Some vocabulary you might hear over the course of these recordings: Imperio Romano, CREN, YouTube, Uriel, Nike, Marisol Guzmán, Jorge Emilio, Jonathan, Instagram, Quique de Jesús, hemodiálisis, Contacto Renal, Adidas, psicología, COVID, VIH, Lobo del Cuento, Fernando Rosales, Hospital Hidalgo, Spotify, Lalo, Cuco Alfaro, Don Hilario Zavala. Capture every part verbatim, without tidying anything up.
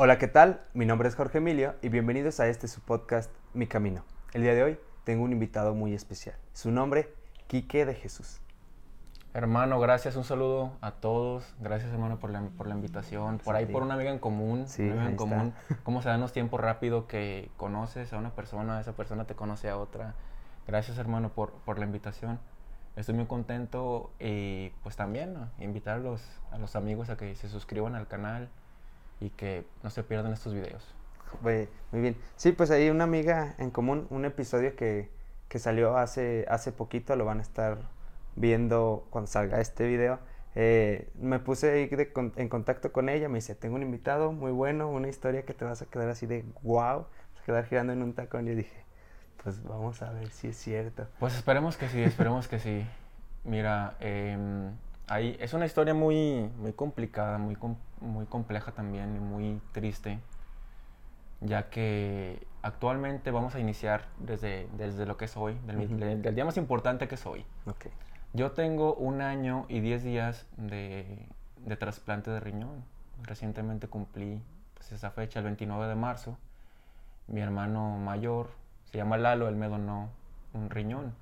Hola, ¿qué tal? Mi nombre es Jorge Emilio y bienvenidos a este su podcast, Mi Camino. El día de hoy tengo un invitado muy especial. Su nombre, Quique de Jesús. Hermano, gracias, un saludo a todos. Gracias, hermano, por la, por la invitación. Por ahí, por una amiga en común. Sí, una amiga en común. Cómo se dan los tiempos rápido que conoces a una persona, esa persona te conoce a otra. Gracias, hermano, por, por la invitación. Estoy muy contento y pues también, ¿no?, invitar a los, a los amigos a que se suscriban al canal y que no se pierdan estos videos. Pues, muy bien. Sí, pues ahí una amiga en común, un episodio que, que salió hace, hace poquito, lo van a estar viendo cuando salga este video. Eh, me puse ahí de con, en contacto con ella, me dice, tengo un invitado muy bueno, una historia que te vas a quedar así de wow, vas a quedar girando en un tacón. Y yo dije, pues vamos a ver si es cierto. Pues esperemos que sí, esperemos que sí. Mira, eh, ahí es una historia muy, muy complicada, muy, com- muy compleja también y muy triste, ya que actualmente vamos a iniciar desde, desde lo que soy, del, uh-huh. del, del día más importante que soy. Okay. Yo tengo un año y diez días de, de trasplante de riñón. Recientemente cumplí pues, esa fecha, el veintinueve de marzo. Mi hermano mayor, se llama Lalo, él me donó un riñón.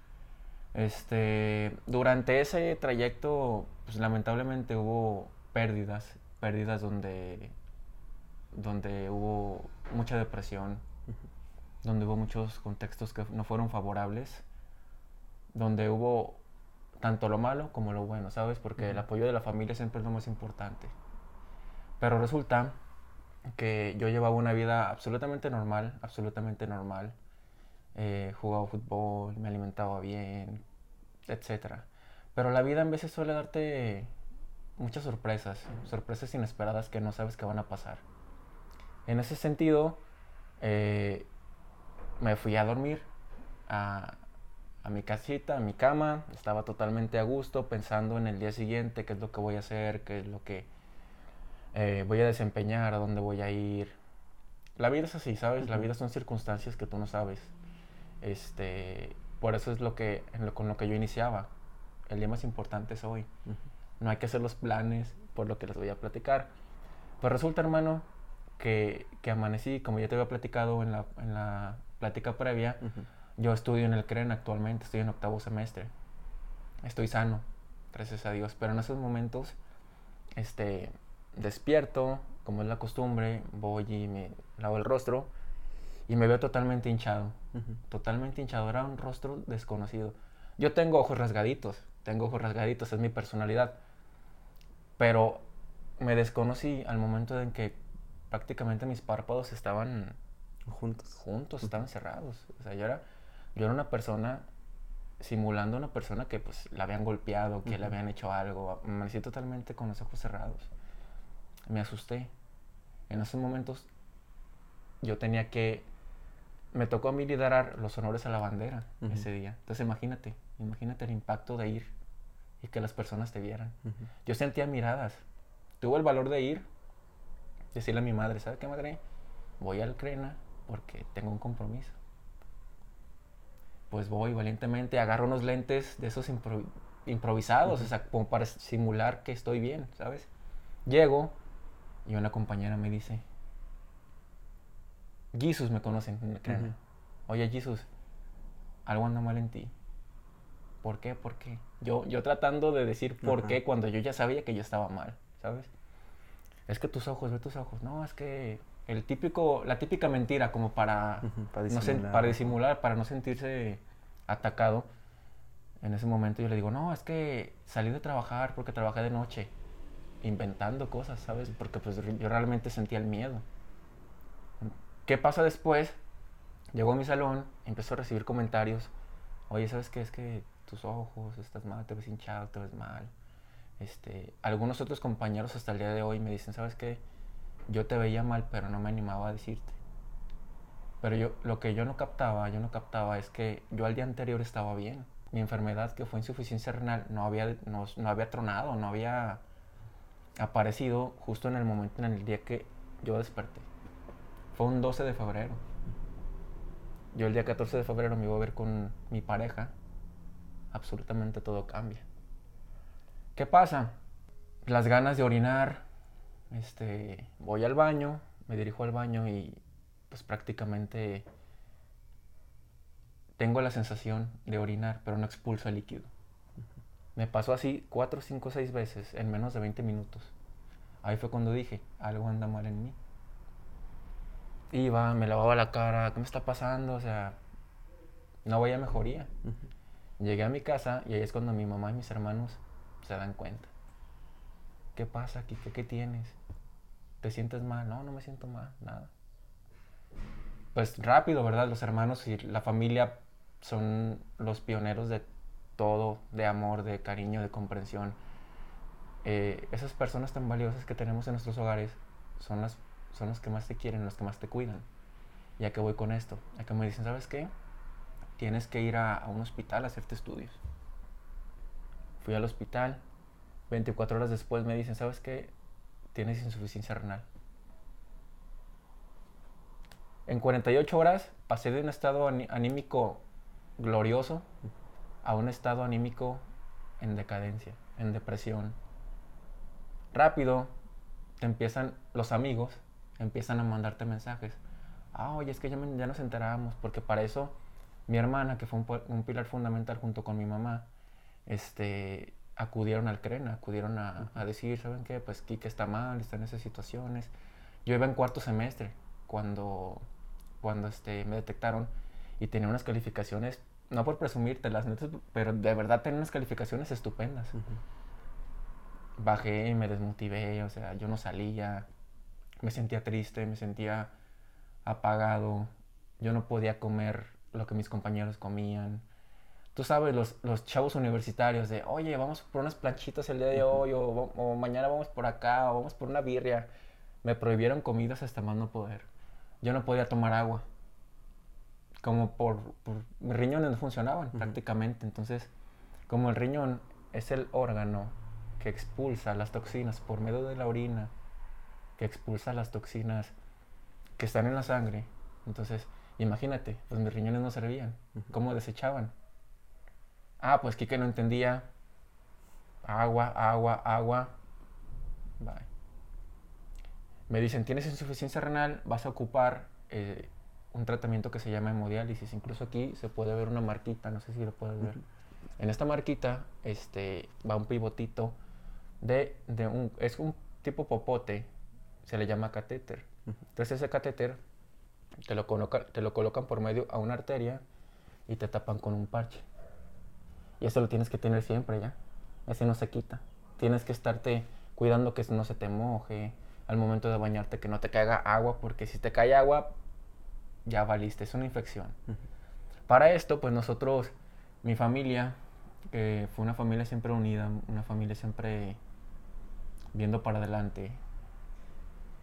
Este, durante ese trayecto, pues, lamentablemente hubo pérdidas, pérdidas donde, donde hubo mucha depresión, donde hubo muchos contextos que no fueron favorables, donde hubo tanto lo malo como lo bueno, ¿sabes? Porque el apoyo de la familia siempre es lo más importante. Pero resulta que yo llevaba una vida absolutamente normal, absolutamente normal. Eh, jugaba fútbol, me alimentaba bien, etcétera. Pero la vida en veces suele darte muchas sorpresas, sorpresas inesperadas que no sabes que van a pasar. En ese sentido, eh, me fui a dormir a... a mi casita, a mi cama, estaba totalmente a gusto, pensando en el día siguiente, qué es lo que voy a hacer, qué es lo que eh, voy a desempeñar, a dónde voy a ir. La vida es así, ¿sabes? La vida son circunstancias que tú no sabes. Este, por eso es lo que, en lo, con lo que yo iniciaba. El día más importante es hoy. No hay que hacer los planes, por lo que les voy a platicar. Pues resulta, hermano, que, que amanecí, como ya te había platicado en la, en la plática previa. Uh-huh. Yo estudio en el CREN actualmente, estoy en octavo semestre. Estoy sano, gracias a Dios. Pero en esos momentos, este, despierto, como es la costumbre, voy y me lavo el rostro y me veo totalmente hinchado. Uh-huh. Totalmente hinchado, era un rostro desconocido. Yo tengo ojos rasgaditos, tengo ojos rasgaditos, es mi personalidad. Pero me desconocí al momento en que prácticamente mis párpados estaban juntos, juntos estaban cerrados. O sea, yo era... Yo era una persona, simulando una persona que pues la habían golpeado, que uh-huh. le habían hecho algo. Me amanecí totalmente con los ojos cerrados. Me asusté. En esos momentos yo tenía que... Me tocó a mí liderar los honores a la bandera uh-huh. ese día. Entonces imagínate, imagínate el impacto de ir y que las personas te vieran. Uh-huh. Yo sentía miradas. Tuve el valor de ir, decirle a mi madre, ¿sabes qué, madre? Voy al CRENA porque tengo un compromiso. Pues voy valientemente, agarro unos lentes de esos impro- improvisados, uh-huh. o sea, como para simular que estoy bien, ¿sabes? Llego y una compañera me dice, Jesús, me conocen, me creen. Uh-huh. Oye, Jesús, algo anda mal en ti. ¿Por qué? ¿Por qué? Yo, yo tratando de decir por uh-huh. qué cuando yo ya sabía que yo estaba mal, ¿sabes? Es que tus ojos, ve tus ojos. No, es que... El típico, la típica mentira, como para, uh-huh, para, disimular. No se, para disimular, para no sentirse atacado. En ese momento yo le digo, no, es que salí de trabajar porque trabajé de noche, inventando cosas, ¿sabes? Porque pues yo realmente sentía el miedo. ¿Qué pasa después? Llegó a mi salón, empezó a recibir comentarios. Oye, ¿sabes qué? Es que tus ojos, estás mal, te ves hinchado, te ves mal. Este, algunos otros compañeros hasta el día de hoy me dicen, ¿sabes qué? Yo te veía mal, pero no me animaba a decirte. Pero yo, lo que yo no captaba, yo no captaba es que yo al día anterior estaba bien. Mi enfermedad, que fue insuficiencia renal, no había, no, no había tronado, no había aparecido justo en el momento, en el día que yo desperté. Fue un doce de febrero. Yo el día catorce de febrero me iba a ver con mi pareja. Absolutamente todo cambia. ¿Qué pasa? Las ganas de orinar... Este, voy al baño, me dirijo al baño y pues prácticamente tengo la sensación de orinar, pero no expulso el líquido. Me pasó así cuatro, cinco, seis veces en menos de veinte minutos. Ahí fue cuando dije, algo anda mal en mí. Iba, me lavaba la cara, ¿qué me está pasando? O sea, no veía mejoría. Llegué a mi casa y ahí es cuando mi mamá y mis hermanos se dan cuenta. ¿Qué pasa, Quique? ¿Qué tienes? ¿Te sientes mal? No, no me siento mal, nada. Pues rápido, ¿verdad? Los hermanos y la familia son los pioneros de todo, de amor, de cariño, de comprensión. Eh, esas personas tan valiosas que tenemos en nuestros hogares son las, son los que más te quieren, los que más te cuidan. ¿Y a qué voy con esto? A que me dicen, ¿sabes qué? Tienes que ir a, a un hospital a hacerte estudios. Fui al hospital, veinticuatro horas después me dicen, ¿sabes qué? Tienes insuficiencia renal. En cuarenta y ocho horas pasé de un estado anímico glorioso a un estado anímico en decadencia, en depresión. Rápido te empiezan los amigos, empiezan a mandarte mensajes. Ah, oye, es que ya, me, ya nos enterábamos, porque para eso mi hermana, que fue un, un pilar fundamental junto con mi mamá, este, acudieron al CREN, acudieron a, a decir, ¿saben qué? Pues Quique está mal, está en esas situaciones. Yo iba en cuarto semestre cuando, cuando este, me detectaron y tenía unas calificaciones, no por presumírtelas, pero de verdad tenía unas calificaciones estupendas. Uh-huh. Bajé, me desmotivé, o sea, yo no salía, me sentía triste, me sentía apagado, yo no podía comer lo que mis compañeros comían. Tú sabes, los, los chavos universitarios de, oye, vamos por unas planchitas el día de hoy, o, o mañana vamos por acá, o vamos por una birria. Me prohibieron comidas hasta más no poder. Yo no podía tomar agua. Como por, por mis riñones no funcionaban, uh-huh, prácticamente. Entonces, como el riñón es el órgano que expulsa las toxinas por medio de la orina, que expulsa las toxinas que están en la sangre. Entonces, imagínate, pues mis riñones no servían. Uh-huh. ¿Cómo desechaban? Ah, pues Quique no entendía. Agua, agua, agua. Bye. Me dicen, tienes insuficiencia renal, vas a ocupar eh, un tratamiento que se llama hemodiálisis. Incluso aquí se puede ver una marquita, no sé si lo puedes ver. Uh-huh. En esta marquita este, va un pivotito de, de un... Es un tipo popote, se le llama catéter. Uh-huh. Entonces ese catéter te lo, coloca, te lo colocan por medio a una arteria y te tapan con un parche. Y eso lo tienes que tener siempre, ¿ya? Ese no se quita. Tienes que estarte cuidando que no se te moje, al momento de bañarte que no te caiga agua, porque si te cae agua, ya valiste, es una infección. Uh-huh. Para esto, pues nosotros, mi familia, que fue una familia siempre unida, una familia siempre viendo para adelante.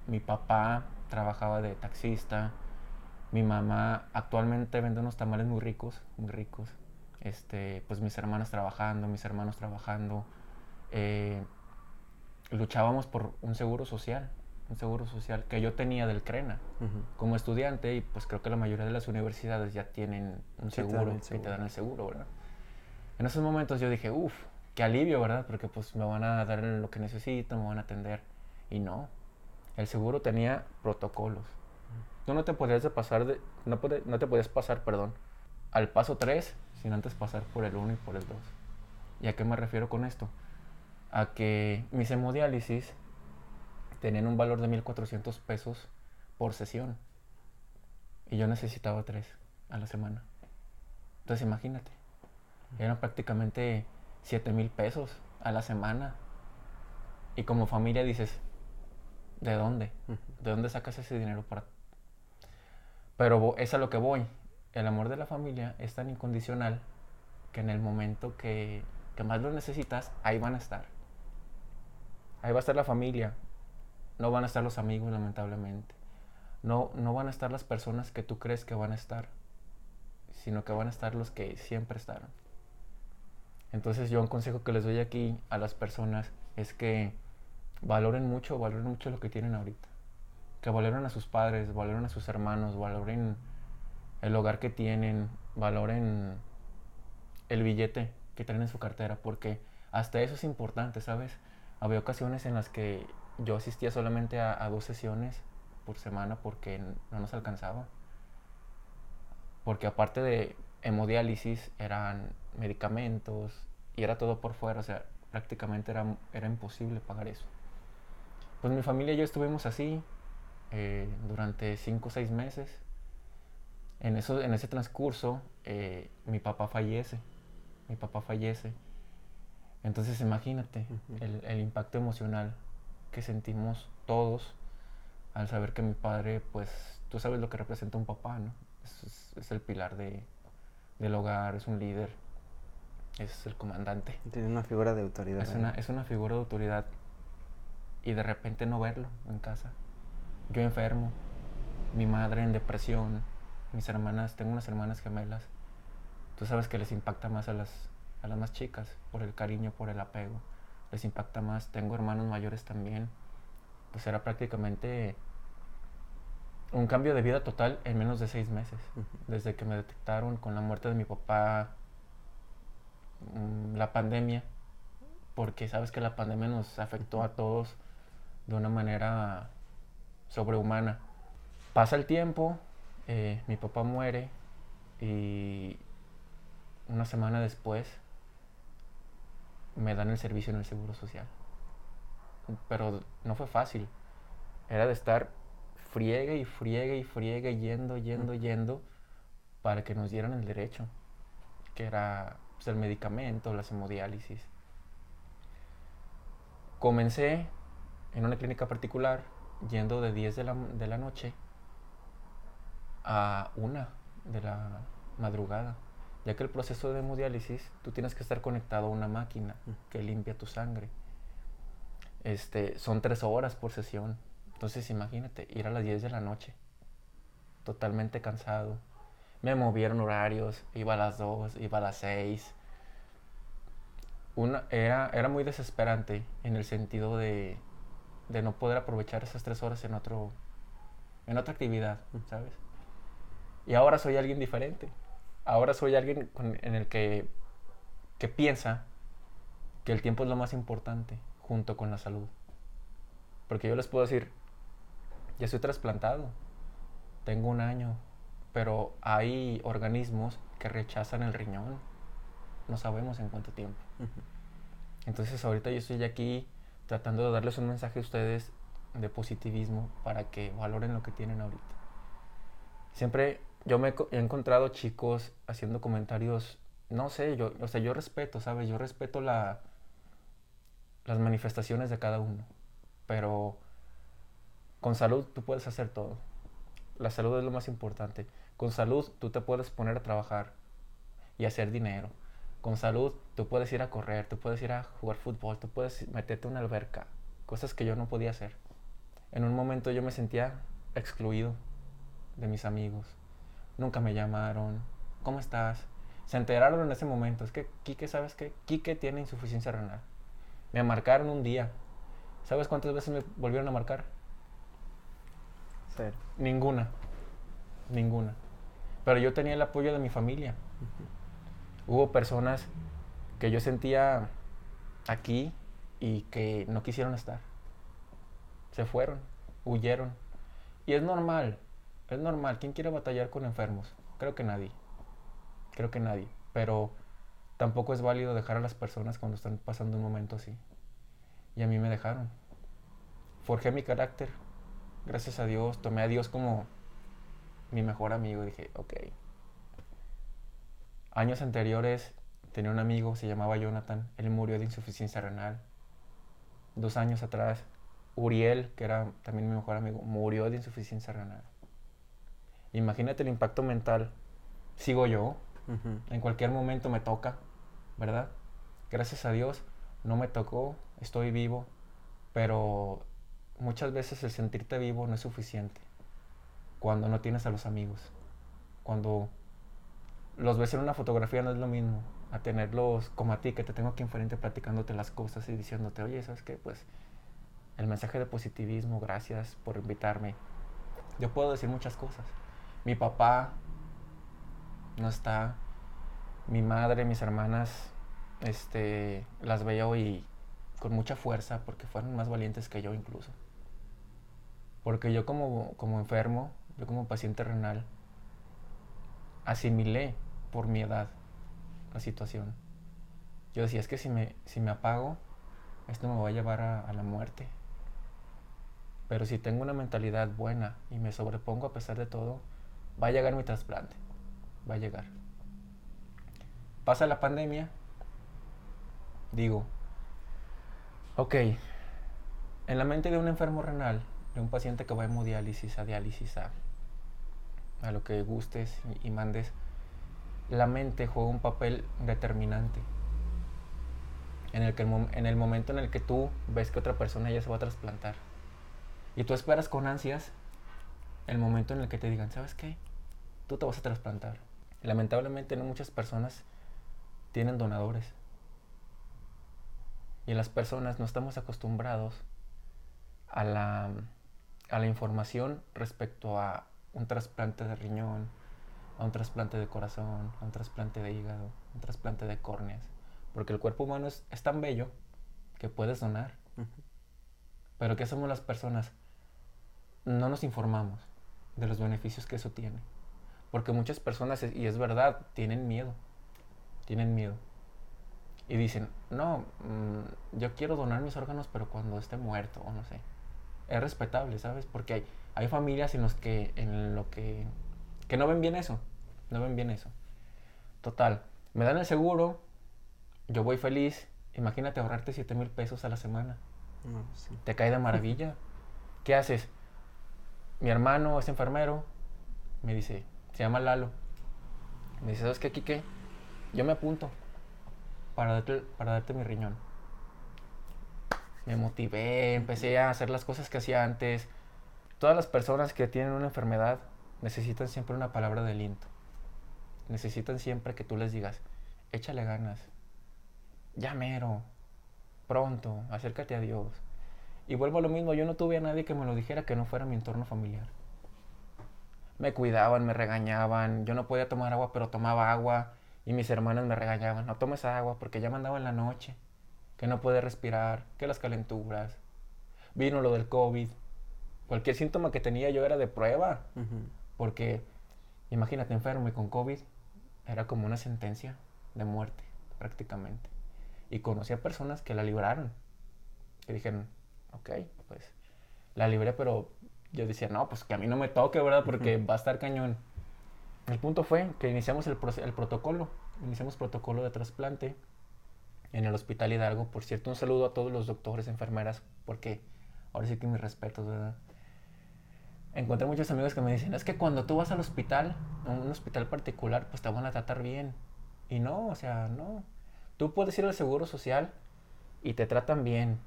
Mi papá trabajaba de taxista, mi mamá actualmente vende unos tamales muy ricos, muy ricos. Este, pues mis hermanas trabajando, mis hermanos trabajando. Eh, luchábamos por un seguro social, un seguro social que yo tenía del CRENA, uh-huh, como estudiante, y pues creo que la mayoría de las universidades ya tienen un seguro, que te dan el seguro, ¿verdad? En esos momentos yo dije, uff, qué alivio, ¿verdad? Porque pues me van a dar lo que necesito, me van a atender, y no, el seguro tenía protocolos. Tú no te podías pasar, de, no, pod- no te podías pasar, perdón, al paso tres sin antes pasar por el uno y por el dos. ¿Y a qué me refiero con esto? A que mis hemodiálisis tenían un valor de mil cuatrocientos pesos por sesión y yo necesitaba tres a la semana. Entonces imagínate, eran prácticamente siete mil pesos a la semana, y como familia dices, ¿de dónde? ¿De dónde sacas ese dinero para...? Pero es a lo que voy, el amor de la familia es tan incondicional que en el momento que, que más lo necesitas, ahí van a estar. Ahí va a estar la familia, no van a estar los amigos, lamentablemente. No, no van a estar las personas que tú crees que van a estar, sino que van a estar los que siempre estaron. Entonces yo un consejo que les doy aquí a las personas es que valoren mucho, valoren mucho lo que tienen ahorita. Que valoren a sus padres, valoren a sus hermanos, valoren el hogar que tienen, valoren el billete que traen en su cartera, porque hasta eso es importante, ¿sabes? Había ocasiones en las que yo asistía solamente a, a dos sesiones por semana porque no nos alcanzaba. Porque aparte de hemodiálisis eran medicamentos y era todo por fuera, o sea, prácticamente era, era imposible pagar eso. Pues mi familia y yo estuvimos así eh, durante cinco o seis meses. En, eso, en ese transcurso eh, mi papá fallece, mi papá fallece. Entonces imagínate uh-huh. el, el impacto emocional que sentimos todos al saber que mi padre, pues tú sabes lo que representa un papá, ¿no? Es, es, es el pilar de, del hogar, es un líder, es el comandante. Tiene una figura de autoridad. Es, ¿eh? una, es una figura de autoridad y de repente no verlo en casa. Yo enfermo, mi madre en depresión, mis hermanas, tengo unas hermanas gemelas. Tú sabes que les impacta más a las, a las más chicas por el cariño, por el apego. Les impacta más, tengo hermanos mayores también. Pues era prácticamente un cambio de vida total en menos de seis meses. Uh-huh. Desde que me detectaron con la muerte de mi papá, la pandemia, porque sabes que la pandemia nos afectó a todos de una manera sobrehumana. Pasa el tiempo, eh, mi papá muere y una semana después me dan el servicio en el Seguro Social. Pero no fue fácil, era de estar friegue y friegue y friegue, yendo, yendo, yendo, para que nos dieran el derecho, que era pues, el medicamento, las hemodiálisis. Comencé en una clínica particular, yendo de diez de la, de la noche a una de la madrugada, ya que el proceso de hemodiálisis, tú tienes que estar conectado a una máquina que limpia tu sangre. Este, son tres horas por sesión. Entonces imagínate, ir a las diez de la noche, totalmente cansado. Me movieron horarios, iba a las dos, iba a las seis. Una, era, era muy desesperante en el sentido de, de no poder aprovechar esas tres horas en, otro, en otra actividad, ¿sabes? Y ahora soy alguien diferente. Ahora soy alguien con, en el que, que piensa que el tiempo es lo más importante, junto con la salud. Porque yo les puedo decir, ya estoy trasplantado, tengo un año, pero hay organismos que rechazan el riñón, no sabemos en cuánto tiempo. Uh-huh. Entonces ahorita yo estoy aquí tratando de darles un mensaje a ustedes de positivismo para que valoren lo que tienen ahorita. Siempre yo me he encontrado chicos haciendo comentarios, no sé, yo, o sea, yo respeto, ¿sabes? Yo respeto la, las manifestaciones de cada uno. Pero con salud tú puedes hacer todo. La salud es lo más importante. Con salud tú te puedes poner a trabajar y hacer dinero. Con salud tú puedes ir a correr, tú puedes ir a jugar fútbol, tú puedes meterte a una alberca. Cosas que yo no podía hacer. En un momento yo me sentía excluido de mis amigos. Nunca me llamaron. ¿Cómo estás? Se enteraron en ese momento. Es que Quique, ¿sabes qué? Quique tiene insuficiencia renal. Me marcaron un día. ¿Sabes cuántas veces me volvieron a marcar? Cero. Ninguna. Ninguna. Pero yo tenía el apoyo de mi familia. Uh-huh. Hubo personas que yo sentía aquí y que no quisieron estar. Se fueron, huyeron. Y es normal, es normal. ¿Quién quiere batallar con enfermos? Creo que nadie. Creo que nadie. Pero tampoco es válido dejar a las personas cuando están pasando un momento así. Y a mí me dejaron. Forjé mi carácter. Gracias a Dios. Tomé a Dios como mi mejor amigo. Dije, ok. Años anteriores tenía un amigo, se llamaba Jonathan. Él murió de insuficiencia renal. Dos años atrás, Uriel, que era también mi mejor amigo, murió de insuficiencia renal. Imagínate el impacto mental. Sigo yo. Uh-huh. En cualquier momento me toca, ¿verdad? Gracias a Dios no me tocó. Estoy vivo, pero muchas veces el sentirte vivo no es suficiente cuando no tienes a los amigos. Cuando los ves en una fotografía no es lo mismo a tenerlos como a ti, que te tengo aquí enfrente platicándote las cosas y diciéndote, oye, ¿sabes qué? Pues el mensaje de positivismo, gracias por invitarme. Yo puedo decir muchas cosas. Mi papá no está, mi madre, mis hermanas, este, las veo y con mucha fuerza porque fueron más valientes que yo incluso. Porque yo como, como enfermo, yo como paciente renal, asimilé por mi edad la situación. Yo decía, es que si me, si me apago, esto me va a llevar a, a la muerte. Pero si tengo una mentalidad buena y me sobrepongo a pesar de todo, va a llegar mi trasplante, va a llegar. Pasa la pandemia, digo, ok, en la mente de un enfermo renal, de un paciente que va a hemodiálisis, a diálisis, a, a lo que gustes y mandes, la mente juega un papel determinante. En el, que, en el momento en el que tú ves que otra persona ya se va a trasplantar y tú esperas con ansias el momento en el que te digan, ¿sabes qué? Tú te vas a trasplantar. Lamentablemente no muchas personas tienen donadores y las personas no estamos acostumbrados a la, a la información respecto a un trasplante de riñón, a un trasplante de corazón, a un trasplante de hígado, un trasplante de córneas. Porque el cuerpo humano es, es tan bello que puedes donar. Uh-huh. Pero ¿qué hacemos las personas? No nos informamos de los beneficios que eso tiene. Porque muchas personas, y es verdad, tienen miedo. Tienen miedo. Y dicen, no, mmm, yo quiero donar mis órganos, pero cuando esté muerto, o no sé. Es respetable, ¿sabes? Porque hay, hay familias en los que, en lo que, que no ven bien eso. No ven bien eso. Total, me dan el seguro. Yo voy feliz, imagínate ahorrarte siete mil pesos a la semana. No, sí. Te cae de maravilla. ¿Qué haces? Mi hermano es enfermero, me dice, se llama Lalo. Me dice, ¿sabes qué, Quique? Yo me apunto para darte, para darte mi riñón. Me motivé, empecé a hacer las cosas que hacía antes. Todas las personas que tienen una enfermedad necesitan siempre una palabra de aliento. Necesitan siempre que tú les digas, échale ganas. Ya mero, pronto, acércate a Dios. Y vuelvo a lo mismo, yo no tuve a nadie que me lo dijera que no fuera mi entorno familiar. Me cuidaban, me regañaban, yo no podía tomar agua, pero tomaba agua. Y mis hermanas me regañaban, no tomes agua, porque ya me andaba en la noche. Que no podía respirar, que las calenturas. Vino lo del COVID. Cualquier síntoma que tenía yo era de prueba. Uh-huh. Porque, imagínate, enfermo y con COVID, era como una sentencia de muerte, prácticamente. Y conocí a personas que la libraron. Que dijeron, ok, pues la libré, pero yo decía, no, pues que a mí no me toque, ¿verdad? Porque uh-huh. va a estar cañón. El punto fue que iniciamos el, proce- el protocolo. Iniciamos protocolo de trasplante en el Hospital Hidalgo. Por cierto, un saludo a todos los doctores, enfermeras, porque ahora sí que mis respetos, ¿verdad? Encontré muchos amigos que me dicen, es que cuando tú vas al hospital, a un hospital particular, pues te van a tratar bien. Y no, o sea, no. Tú puedes ir al seguro social y te tratan bien.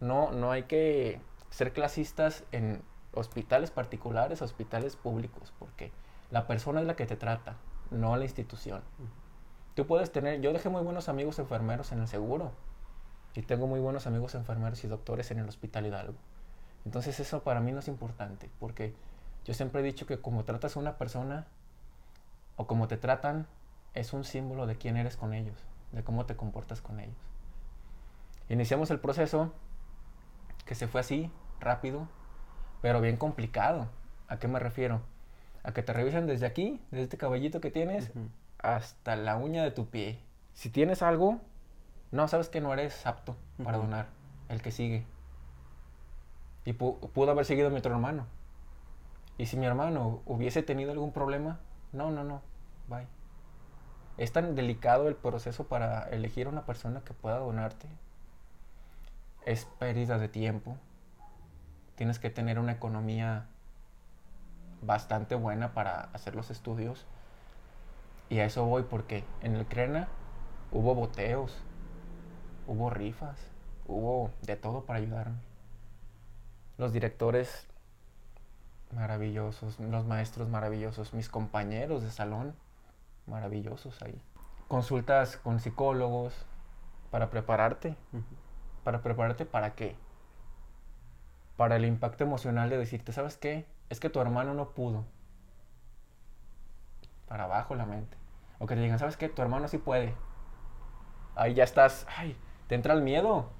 No, no hay que ser clasistas en hospitales particulares, hospitales públicos, porque la persona es la que te trata, no la institución. Tú puedes tener, yo dejé muy buenos amigos enfermeros en el seguro y tengo muy buenos amigos enfermeros y doctores en el Hospital Hidalgo. Entonces eso para mí no es importante, porque yo siempre he dicho que como tratas a una persona o como te tratan es un símbolo de quién eres con ellos, de cómo te comportas con ellos. Iniciamos el proceso, que se fue así, rápido, pero bien complicado. ¿A qué me refiero? A que te revisan desde aquí, desde este cabellito que tienes, uh-huh. hasta la uña de tu pie. Si tienes algo, no, sabes que no eres apto uh-huh. para donar, el que sigue. Y pu- pudo haber seguido mi otro hermano. Y si mi hermano hubiese tenido algún problema, no, no, no, bye. Es tan delicado el proceso para elegir a una persona que pueda donarte. Es pérdida de tiempo. Tienes que tener una economía bastante buena para hacer los estudios. Y a eso voy porque en el CREN hubo boteos, hubo rifas, hubo de todo para ayudarme. Los directores maravillosos, los maestros maravillosos, mis compañeros de salón maravillosos ahí. Consultas con psicólogos para prepararte. Uh-huh. ¿Para prepararte para qué? Para el impacto emocional de decirte, ¿sabes qué? Es que tu hermano no pudo. Para abajo la mente. O que te digan, ¿sabes qué? Tu hermano sí puede. Ahí ya estás, ay, te entra el miedo.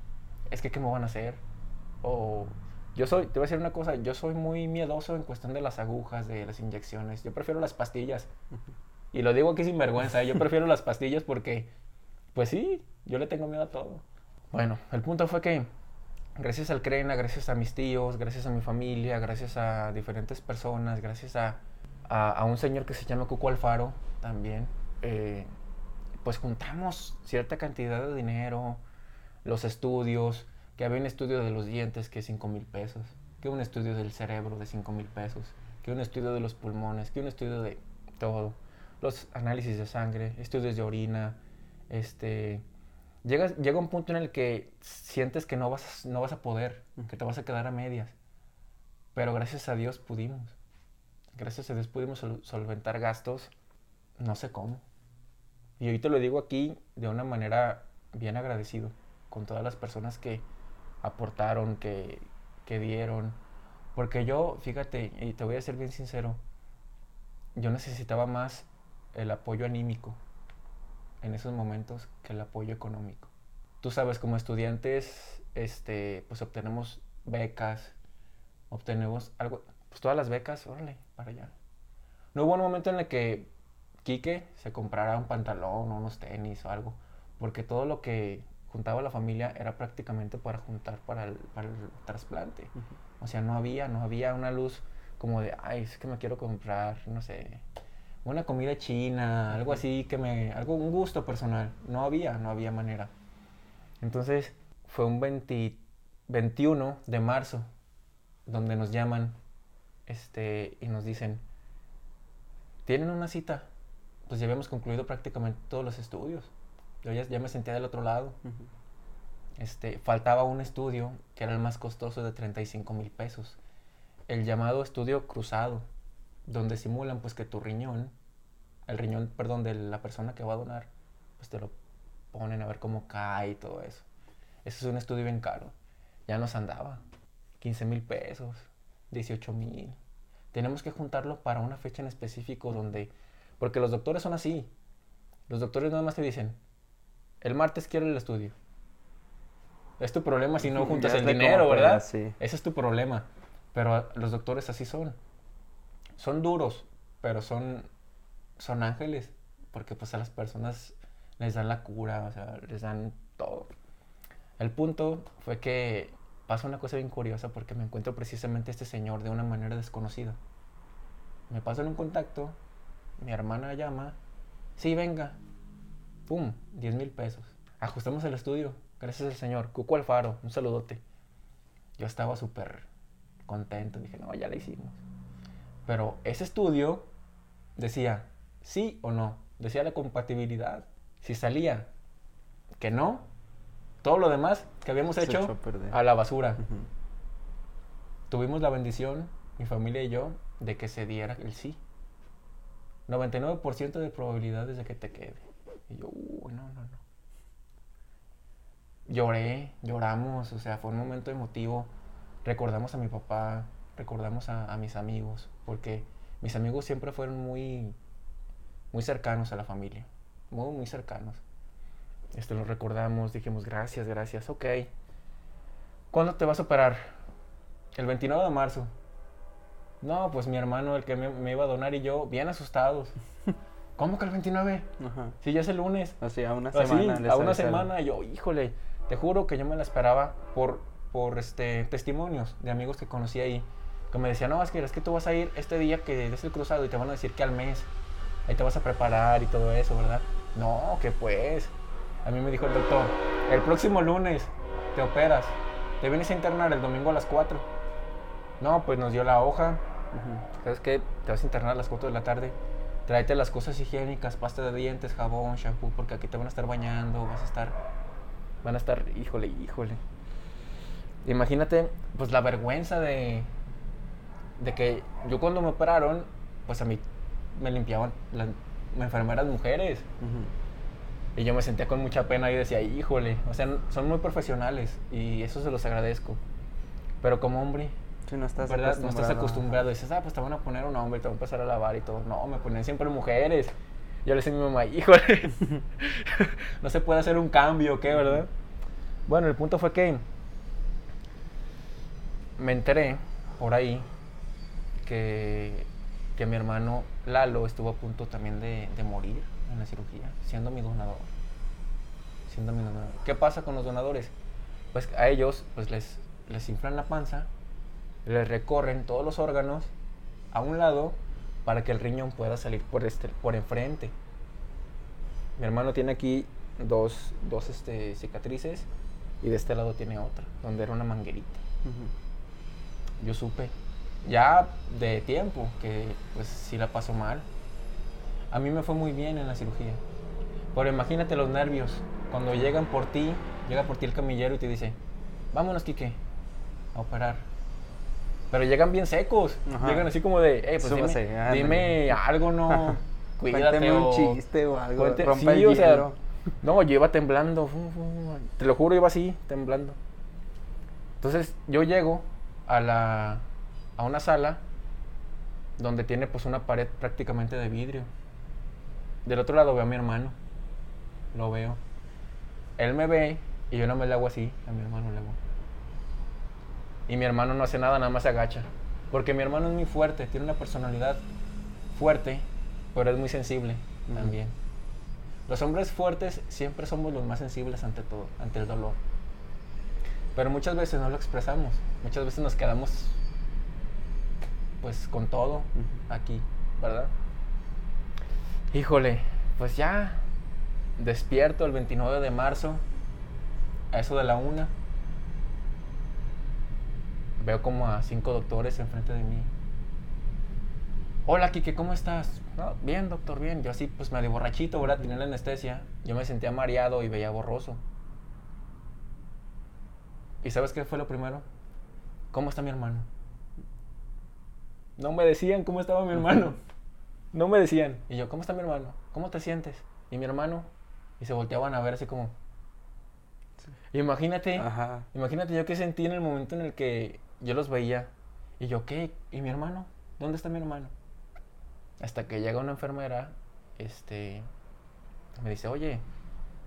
Es que, ¿qué me van a hacer? O Yo soy, te voy a decir una cosa, yo soy muy miedoso en cuestión de las agujas, de las inyecciones. Yo prefiero las pastillas. Y lo digo aquí sin vergüenza, yo prefiero las pastillas porque, pues sí, yo le tengo miedo a todo. Bueno, el punto fue que gracias al CREN, gracias a mis tíos, gracias a mi familia, gracias a diferentes personas, gracias a, a, a un señor que se llama Cuco Alfaro también, eh, pues juntamos cierta cantidad de dinero, los estudios, que había un estudio de los dientes que cinco mil pesos, que un estudio del cerebro de cinco mil pesos, que un estudio de los pulmones, que un estudio de todo, los análisis de sangre, estudios de orina, este... Llegas, llega un punto en el que sientes que no vas, no vas a poder, que te vas a quedar a medias. Pero gracias a Dios pudimos. Gracias a Dios pudimos sol- solventar gastos, no sé cómo. Y ahorita lo digo aquí de una manera bien agradecido, con todas las personas que aportaron, que, que dieron. Porque yo, fíjate, y te voy a ser bien sincero, yo necesitaba más el apoyo anímico en esos momentos que el apoyo económico. Tú sabes, como estudiantes, este, pues obtenemos becas, obtenemos algo, pues todas las becas, órale, para allá. No hubo un momento en el que Quique se comprara un pantalón o unos tenis o algo, porque todo lo que juntaba la familia era prácticamente para juntar para el, para el trasplante. Uh-huh. O sea, no había, no había una luz como de, ay, es que me quiero comprar, no sé, una comida china, algo así que me... algo, un gusto personal. No había, no había manera. Entonces, fue un veinte, veintiuno de marzo donde nos llaman este, y nos dicen, ¿tienen una cita? Pues ya habíamos concluido prácticamente todos los estudios. Yo ya, ya me sentía del otro lado. Uh-huh. Este, faltaba un estudio que era el más costoso de treinta y cinco mil pesos. El llamado estudio cruzado, donde simulan pues que tu riñón, el riñón, perdón, de la persona que va a donar, pues te lo ponen a ver cómo cae y todo eso. Eso es un estudio bien caro. Ya nos andaba quince mil pesos, dieciocho mil. Tenemos que juntarlo para una fecha en específico donde... Porque los doctores son así. Los doctores nada más te dicen, el martes quiero el estudio. Es tu problema si no juntas el dinero, ¿verdad? Sí. Ese es tu problema. Pero los doctores así son. Son duros, pero son, son ángeles, porque pues a las personas les dan la cura, o sea, les dan todo. El punto fue que pasa una cosa bien curiosa porque me encuentro precisamente este señor de una manera desconocida. Me pasan un contacto, mi hermana llama, sí, venga, pum, diez mil pesos. Ajustamos el estudio, gracias al señor, Cuco Alfaro, un saludote. Yo estaba súper contento, dije, no, ya la hicimos. Pero ese estudio decía sí o no, decía la compatibilidad. Si salía que no, todo lo demás que habíamos hecho, hecho a la basura. Uh-huh. Tuvimos la bendición, mi familia y yo, de que se diera el sí. noventa y nueve por ciento de probabilidades de que te quede. Y yo, uy, no, no, no. Lloré, lloramos, o sea, fue un momento emotivo. Recordamos a mi papá. Recordamos a, a mis amigos, porque mis amigos siempre fueron muy, muy cercanos a la familia, muy, muy cercanos. Este, los recordamos, dijimos gracias, gracias, ok. ¿Cuándo te vas a operar? El veintinueve de marzo. No, pues mi hermano, el que me, me iba a donar y yo, bien asustados. ¿Cómo que el veintinueve? Ajá. Sí, ya es el lunes. O sea, a una semana. Así, a una semana, y yo, híjole, te juro que yo me la esperaba por, por este, testimonios de amigos que conocí ahí. Que me decían, no, es que, es que tú vas a ir este día que des el cruzado y te van a decir que al mes. Ahí te vas a preparar y todo eso, ¿verdad? No, que pues. A mí me dijo el doctor, el próximo lunes te operas. Te vienes a internar el domingo a las cuatro. No, pues nos dio la hoja. Uh-huh. ¿Sabes qué? Te vas a internar a las cuatro de la tarde. Tráete las cosas higiénicas, pasta de dientes, jabón, shampoo, porque aquí te van a estar bañando, vas a estar... Van a estar, híjole, híjole. Imagínate, pues la vergüenza de... De que yo cuando me operaron, pues a mí me limpiaban las enfermeras mujeres. Uh-huh. Y yo me sentía con mucha pena y decía, híjole, o sea, son muy profesionales y eso se los agradezco. Pero como hombre, sí, no estás ¿verdad? acostumbrado. No estás acostumbrado. Uh-huh. Dices, ah, pues te van a poner un hombre y te van a empezar a lavar y todo. No, me ponían siempre mujeres. Yo le decía a mi mamá, híjole, no se puede hacer un cambio, ¿qué, verdad? Bueno, el punto fue que me enteré por ahí que, que mi hermano Lalo estuvo a punto también de, de morir en la cirugía, siendo mi donador. Siendo mi donador. ¿Qué pasa con los donadores? Pues a ellos pues les, les inflan la panza, les recorren todos los órganos a un lado para que el riñón pueda salir por, este, por enfrente. Mi hermano tiene aquí dos, dos este, cicatrices y de este lado tiene otra, donde era una manguerita. Uh-huh. Yo supe ya de tiempo que pues sí la pasó mal. A mí me fue muy bien en la cirugía. Pero imagínate los nervios, cuando llegan por ti, llega por ti el camillero y te dice, vámonos Quique, a operar. Pero llegan bien secos, ajá, llegan así como de, eh, pues súbase, dime, ah, dime algo, no, cuídate. Cuénteme o, un chiste o algo, cuente, rompa sí, el o sea, hielo. No, yo iba temblando, te lo juro, iba así, temblando. Entonces, yo llego a la, a una sala donde tiene pues una pared prácticamente de vidrio. Del otro lado veo a mi hermano, lo veo. Él me ve y yo no me le hago así, a mi hermano le hago. Y mi hermano no hace nada, nada más se agacha. Porque mi hermano es muy fuerte, tiene una personalidad fuerte, pero es muy sensible uh-huh. también. Los hombres fuertes siempre somos los más sensibles ante todo, ante el dolor. Pero muchas veces no lo expresamos, muchas veces nos quedamos pues con todo uh-huh. aquí, ¿verdad? Híjole, pues ya despierto el veintinueve de marzo, a eso de la una. Veo como a cinco doctores enfrente de mí. Hola, Quique, ¿cómo estás? No, bien, doctor, bien. Yo así, pues, medio borrachito, ¿verdad? Tenía la anestesia. Yo me sentía mareado y veía borroso. ¿Y sabes qué fue lo primero? ¿Cómo está mi hermano? No me decían cómo estaba mi hermano. No me decían. Y yo, ¿cómo está mi hermano? ¿Cómo te sientes? Y mi hermano, y se volteaban a ver así como... Imagínate, ajá, imagínate yo qué sentí en el momento en el que yo los veía. Y yo, ¿qué? ¿Y mi hermano? ¿Dónde está mi hermano? Hasta que llega una enfermera, este, me dice, oye,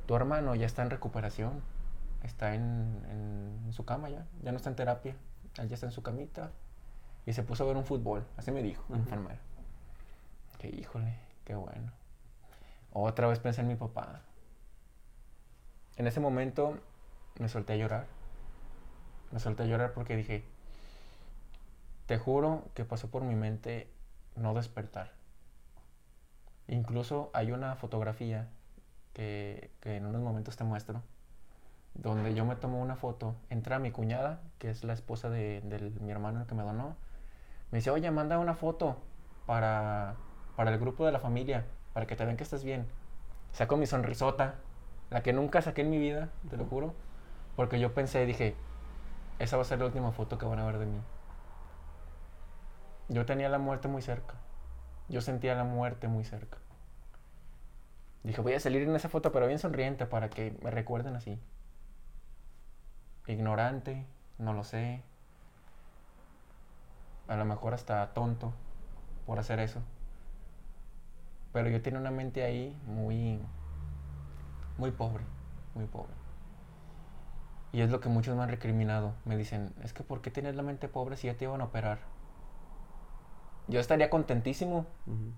tu hermano ya está en recuperación, está en, en, en su cama ya, ya no está en terapia, él ya está en su camita. Y se puso a ver un fútbol, así me dijo uh-huh. la enfermera. Que híjole, qué bueno. Otra vez pensé en mi papá. En ese momento me solté a llorar. Me solté a llorar porque dije, te juro que pasó por mi mente no despertar. Incluso hay una fotografía que, que en unos momentos te muestro, donde yo me tomo una foto, entra mi cuñada, que es la esposa de, de mi hermano que me donó, me dice, oye, manda una foto para, para el grupo de la familia, para que te vean que estás bien. Saco mi sonrisota, la que nunca saqué en mi vida, te lo juro, porque yo pensé, dije, esa va a ser la última foto que van a ver de mí. Yo tenía la muerte muy cerca, yo sentía la muerte muy cerca. Dije, voy a salir en esa foto, pero bien sonriente, para que me recuerden así. Ignorante, no lo sé, a lo mejor hasta tonto por hacer eso. Pero yo tenía una mente ahí muy... muy pobre, muy pobre. Y es lo que muchos me han recriminado. Me dicen, es que ¿por qué tienes la mente pobre si ya te iban a operar? Yo estaría contentísimo. Uh-huh.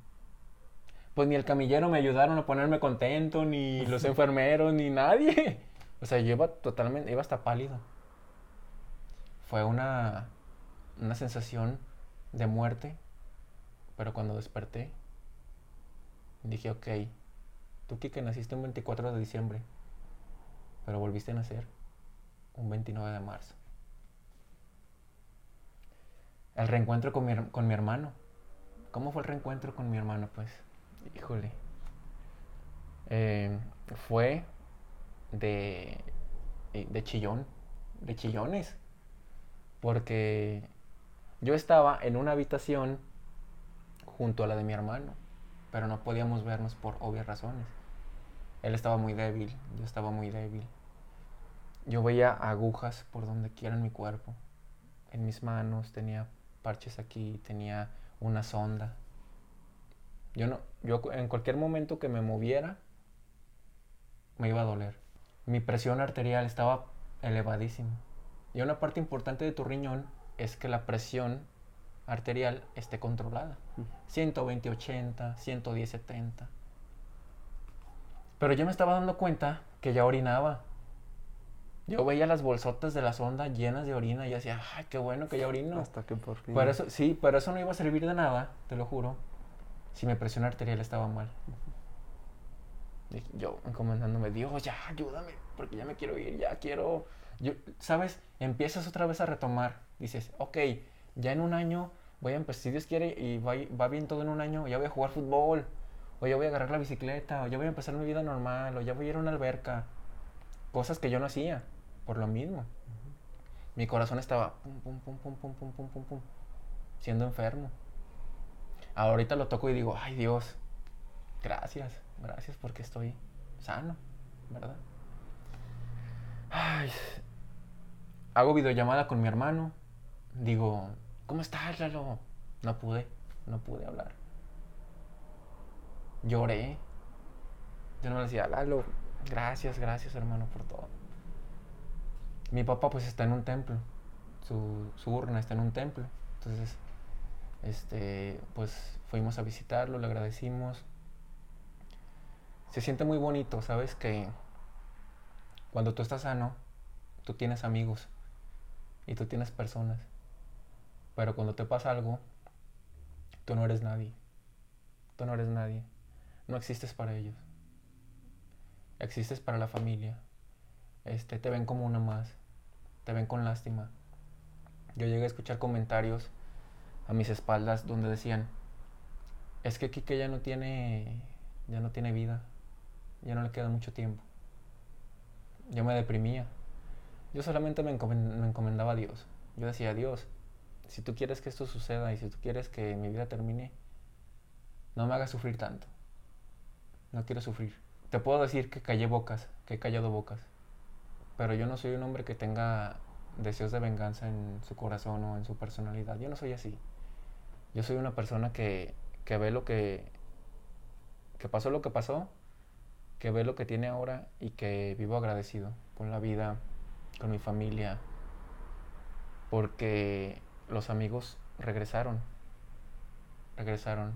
Pues ni el camillero me ayudaron a ponerme contento, ni los enfermeros, ni nadie. O sea, yo iba totalmente, iba hasta pálido. Fue una, una sensación de muerte. Pero cuando desperté, dije, ok, tú, Quique, naciste un veinticuatro de diciembre, pero volviste a nacer un veintinueve de marzo. El reencuentro con mi, con mi hermano. ¿Cómo fue el reencuentro con mi hermano? Pues, híjole. Eh, fue de, de chillón, de chillones. Porque yo estaba en una habitación junto a la de mi hermano, pero no podíamos vernos por obvias razones. Él estaba muy débil, yo estaba muy débil. Yo veía agujas por donde quiera en mi cuerpo. En mis manos tenía parches aquí, tenía una sonda. Yo no, yo en cualquier momento que me moviera, me iba a doler. Mi presión arterial estaba elevadísima. Y una parte importante de tu riñón es que la presión arterial esté controlada. ciento veinte ochenta, ciento diez setenta. Pero yo me estaba dando cuenta que ya orinaba. Yo veía las bolsotas de la sonda llenas de orina y decía, ay, qué bueno que ya orino. Hasta que por fin. Pero eso, sí, pero eso no iba a servir de nada, te lo juro, si mi presión arterial estaba mal. Y yo encomendándome, Dios, ya, ayúdame, porque ya me quiero ir, ya quiero... Yo, ¿sabes? Empiezas otra vez a retomar. Dices, ok, ya en un año voy a empezar, si Dios quiere, y va, va bien todo en un año, ya voy a jugar fútbol, o ya voy a agarrar la bicicleta, o ya voy a empezar mi vida normal, o ya voy a ir a una alberca. Cosas que yo no hacía. Por lo mismo. Uh-huh. Mi corazón estaba pum, pum, pum, pum, pum, pum, pum, pum, pum, siendo enfermo. Ahorita lo toco y digo, ay Dios, gracias, gracias porque estoy sano, ¿verdad? Ay. Hago videollamada con mi hermano, digo, ¿cómo estás, Lalo? No pude, no pude hablar. Lloré. Yo no le decía, Lalo, gracias, gracias hermano por todo. Mi papá pues está en un templo, su, su urna está en un templo, entonces este, pues fuimos a visitarlo, le agradecimos. Se siente muy bonito, ¿sabes? Que cuando tú estás sano, tú tienes amigos y tú tienes personas, pero cuando te pasa algo, tú no eres nadie, tú no eres nadie, no existes para ellos, existes para la familia. Este, te ven como una más, te ven con lástima. Yo llegué a escuchar comentarios a mis espaldas donde decían, es que Quique ya no tiene, ya no tiene vida, ya no le queda mucho tiempo. Yo me deprimía, yo solamente me encomen- me encomendaba a Dios. Yo decía, Dios, si tú quieres que esto suceda y si tú quieres que mi vida termine, no me hagas sufrir tanto, no quiero sufrir. Te puedo decir que callé bocas, que he callado bocas, pero yo no soy un hombre que tenga deseos de venganza en su corazón o en su personalidad. Yo no soy así. Yo soy una persona que, que ve lo que, que pasó lo que pasó, que ve lo que tiene ahora y que vivo agradecido con la vida, con mi familia, porque los amigos regresaron, regresaron,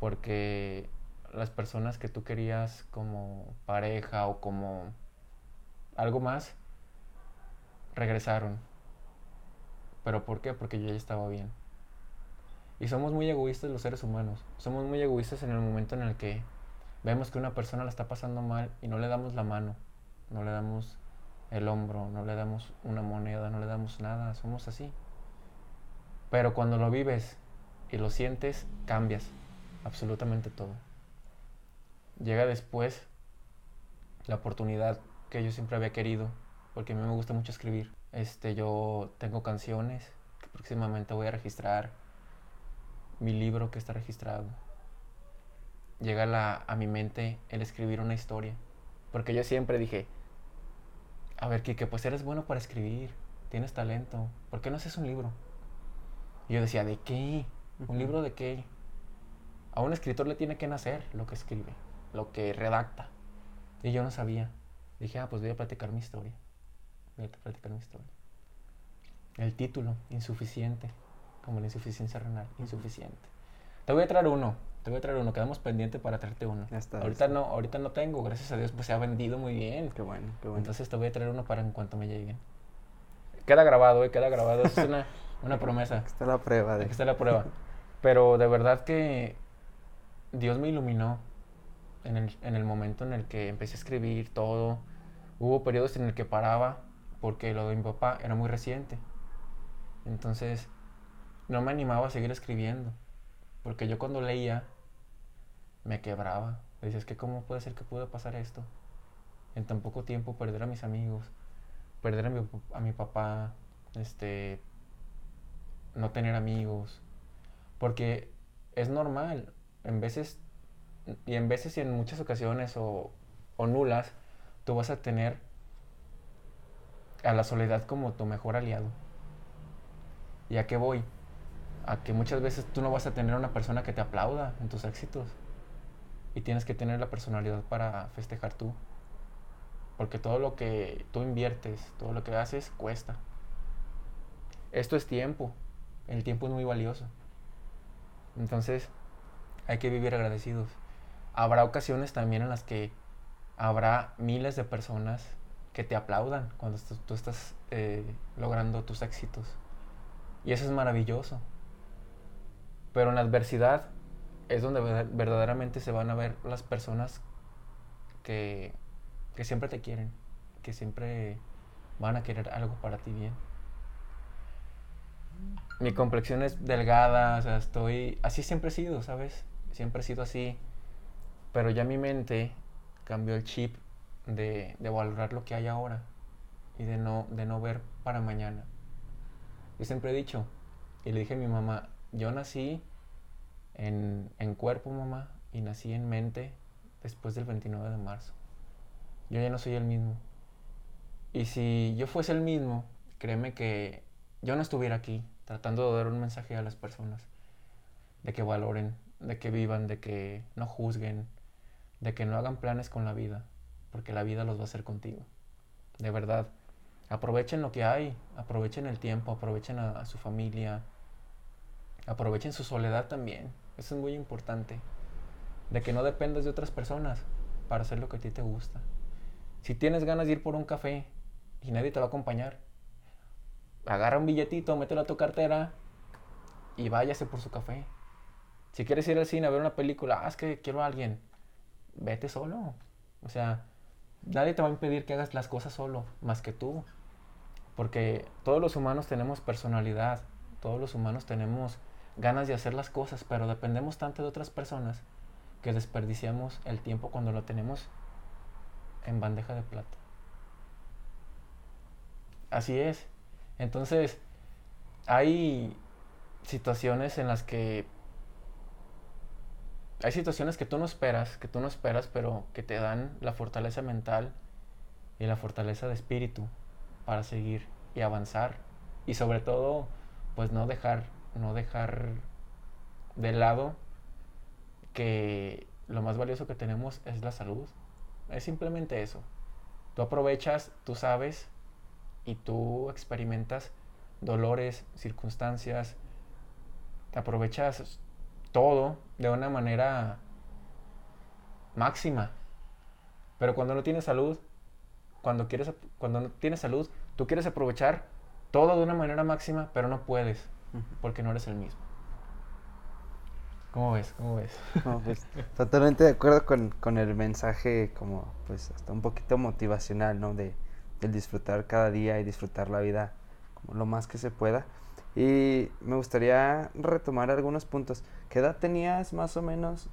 porque las personas que tú querías como pareja o como... algo más, regresaron. ¿Pero por qué? Porque yo ya estaba bien. Y somos muy egoístas los seres humanos. Somos muy egoístas en el momento en el que vemos que una persona la está pasando mal y no le damos la mano, no le damos el hombro, no le damos una moneda, no le damos nada. Somos así. Pero cuando lo vives y lo sientes, cambias absolutamente todo. Llega después la oportunidad que yo siempre había querido, porque a mí me gusta mucho escribir. Este, yo tengo canciones que próximamente voy a registrar, mi libro que está registrado. Llega la, a mi mente el escribir una historia, porque yo siempre dije, a ver, Quique, pues eres bueno para escribir, tienes talento, ¿por qué no haces un libro? Y yo decía, ¿de qué? ¿Un libro de qué? A un escritor le tiene que nacer lo que escribe, lo que redacta. Y yo no sabía. Dije, ah, pues voy a platicar mi historia. Voy a platicar mi historia. El título, insuficiente, como la insuficiencia renal, insuficiente. Te voy a traer uno, te voy a traer uno, quedamos pendientes para traerte uno. Ya está, ahorita, ya está. No, ahorita no tengo, gracias a Dios, pues se ha vendido muy bien. Qué bueno, qué bueno. Entonces te voy a traer uno para en cuanto me lleguen. Queda grabado, eh, queda grabado, eso es una, una promesa. Aquí está la prueba. De... Aquí está la prueba. Pero de verdad que Dios me iluminó. En el, en el momento en el que empecé a escribir todo, hubo periodos en el que paraba porque lo de mi papá era muy reciente. Entonces, no me animaba a seguir escribiendo, porque yo cuando leía, me quebraba. Decía, es que cómo puede ser que pudo pasar esto. En tan poco tiempo perder a mis amigos, perder a mi, a mi papá, este, no tener amigos. Porque es normal, en veces... Y en veces y en muchas ocasiones o, o nulas, tú vas a tener a la soledad como tu mejor aliado. ¿Y a qué voy? A que muchas veces tú no vas a tener a una persona que te aplauda en tus éxitos. Y tienes que tener la personalidad para festejar tú. Porque todo lo que tú inviertes, todo lo que haces, cuesta. Esto es tiempo. El tiempo es muy valioso. Entonces, hay que vivir agradecidos. Habrá ocasiones también en las que habrá miles de personas que te aplaudan cuando tú, tú estás eh, logrando tus éxitos. Y eso es maravilloso. Pero en la adversidad es donde verdaderamente se van a ver las personas que, que siempre te quieren, que siempre van a querer algo para ti bien. Mi complexión es delgada, o sea, estoy... Así siempre he sido, ¿sabes? Siempre he sido así. Pero ya mi mente cambió el chip de, de valorar lo que hay ahora y de no, de no ver para mañana. Yo siempre he dicho, y le dije a mi mamá, yo nací en, en cuerpo, mamá, y nací en mente después del veintinueve de marzo. Yo ya no soy el mismo. Y si yo fuese el mismo, créeme que yo no estuviera aquí tratando de dar un mensaje a las personas de que valoren, de que vivan, de que no juzguen, de que no hagan planes con la vida, porque la vida los va a hacer contigo. De verdad, aprovechen lo que hay, aprovechen el tiempo, aprovechen a, a su familia, aprovechen su soledad también. Eso es muy importante, de que no dependas de otras personas para hacer lo que a ti te gusta. Si tienes ganas de ir por un café y nadie te va a acompañar, agarra un billetito, mételo a tu cartera y váyase por su café. Si quieres ir al cine a ver una película, ah, es que quiero a alguien, vete solo. O sea, nadie te va a impedir que hagas las cosas solo, más que tú. Porque todos los humanos tenemos personalidad, todos los humanos tenemos ganas de hacer las cosas, pero dependemos tanto de otras personas que desperdiciamos el tiempo cuando lo tenemos en bandeja de plata. Así es. Entonces, hay situaciones en las que... Hay situaciones que tú no esperas, que tú no esperas, pero que te dan la fortaleza mental y la fortaleza de espíritu para seguir y avanzar. Y sobre todo, pues no dejar, no dejar de lado que lo más valioso que tenemos es la salud. Es simplemente eso. Tú aprovechas, tú sabes y tú experimentas dolores, circunstancias, aprovechas todo de una manera máxima. Pero cuando no tienes salud, cuando quieres, cuando no tienes salud, tú quieres aprovechar todo de una manera máxima, pero no puedes, porque no eres el mismo. ¿Cómo ves? ¿Cómo ves? No, pues, totalmente de acuerdo con, con el mensaje, como pues hasta un poquito motivacional, ¿no? De, de disfrutar cada día y disfrutar la vida como lo más que se pueda. Y me gustaría retomar algunos puntos. ¿Qué edad tenías más o menos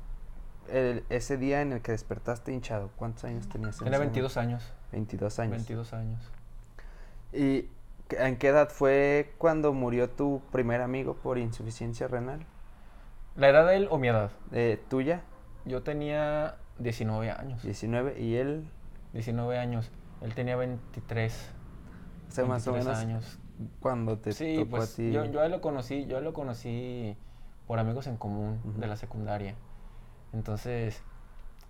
el, ese día en el que despertaste hinchado? ¿Cuántos años tenías? Tenía veintidós años. veintidós años. veintidós años. ¿Y en qué edad fue cuando murió tu primer amigo por insuficiencia renal? ¿La edad de él o mi edad? Eh, ¿Tuya? Yo tenía diecinueve años. ¿diecinueve? ¿Y él? diecinueve años. Él tenía veintitrés. O sea, veintitrés más o menos. Años. Cuando te sí, tocó pues, a ti. Yo, yo a él lo conocí, yo a él lo conocí por amigos en común, uh-huh, de la secundaria. Entonces,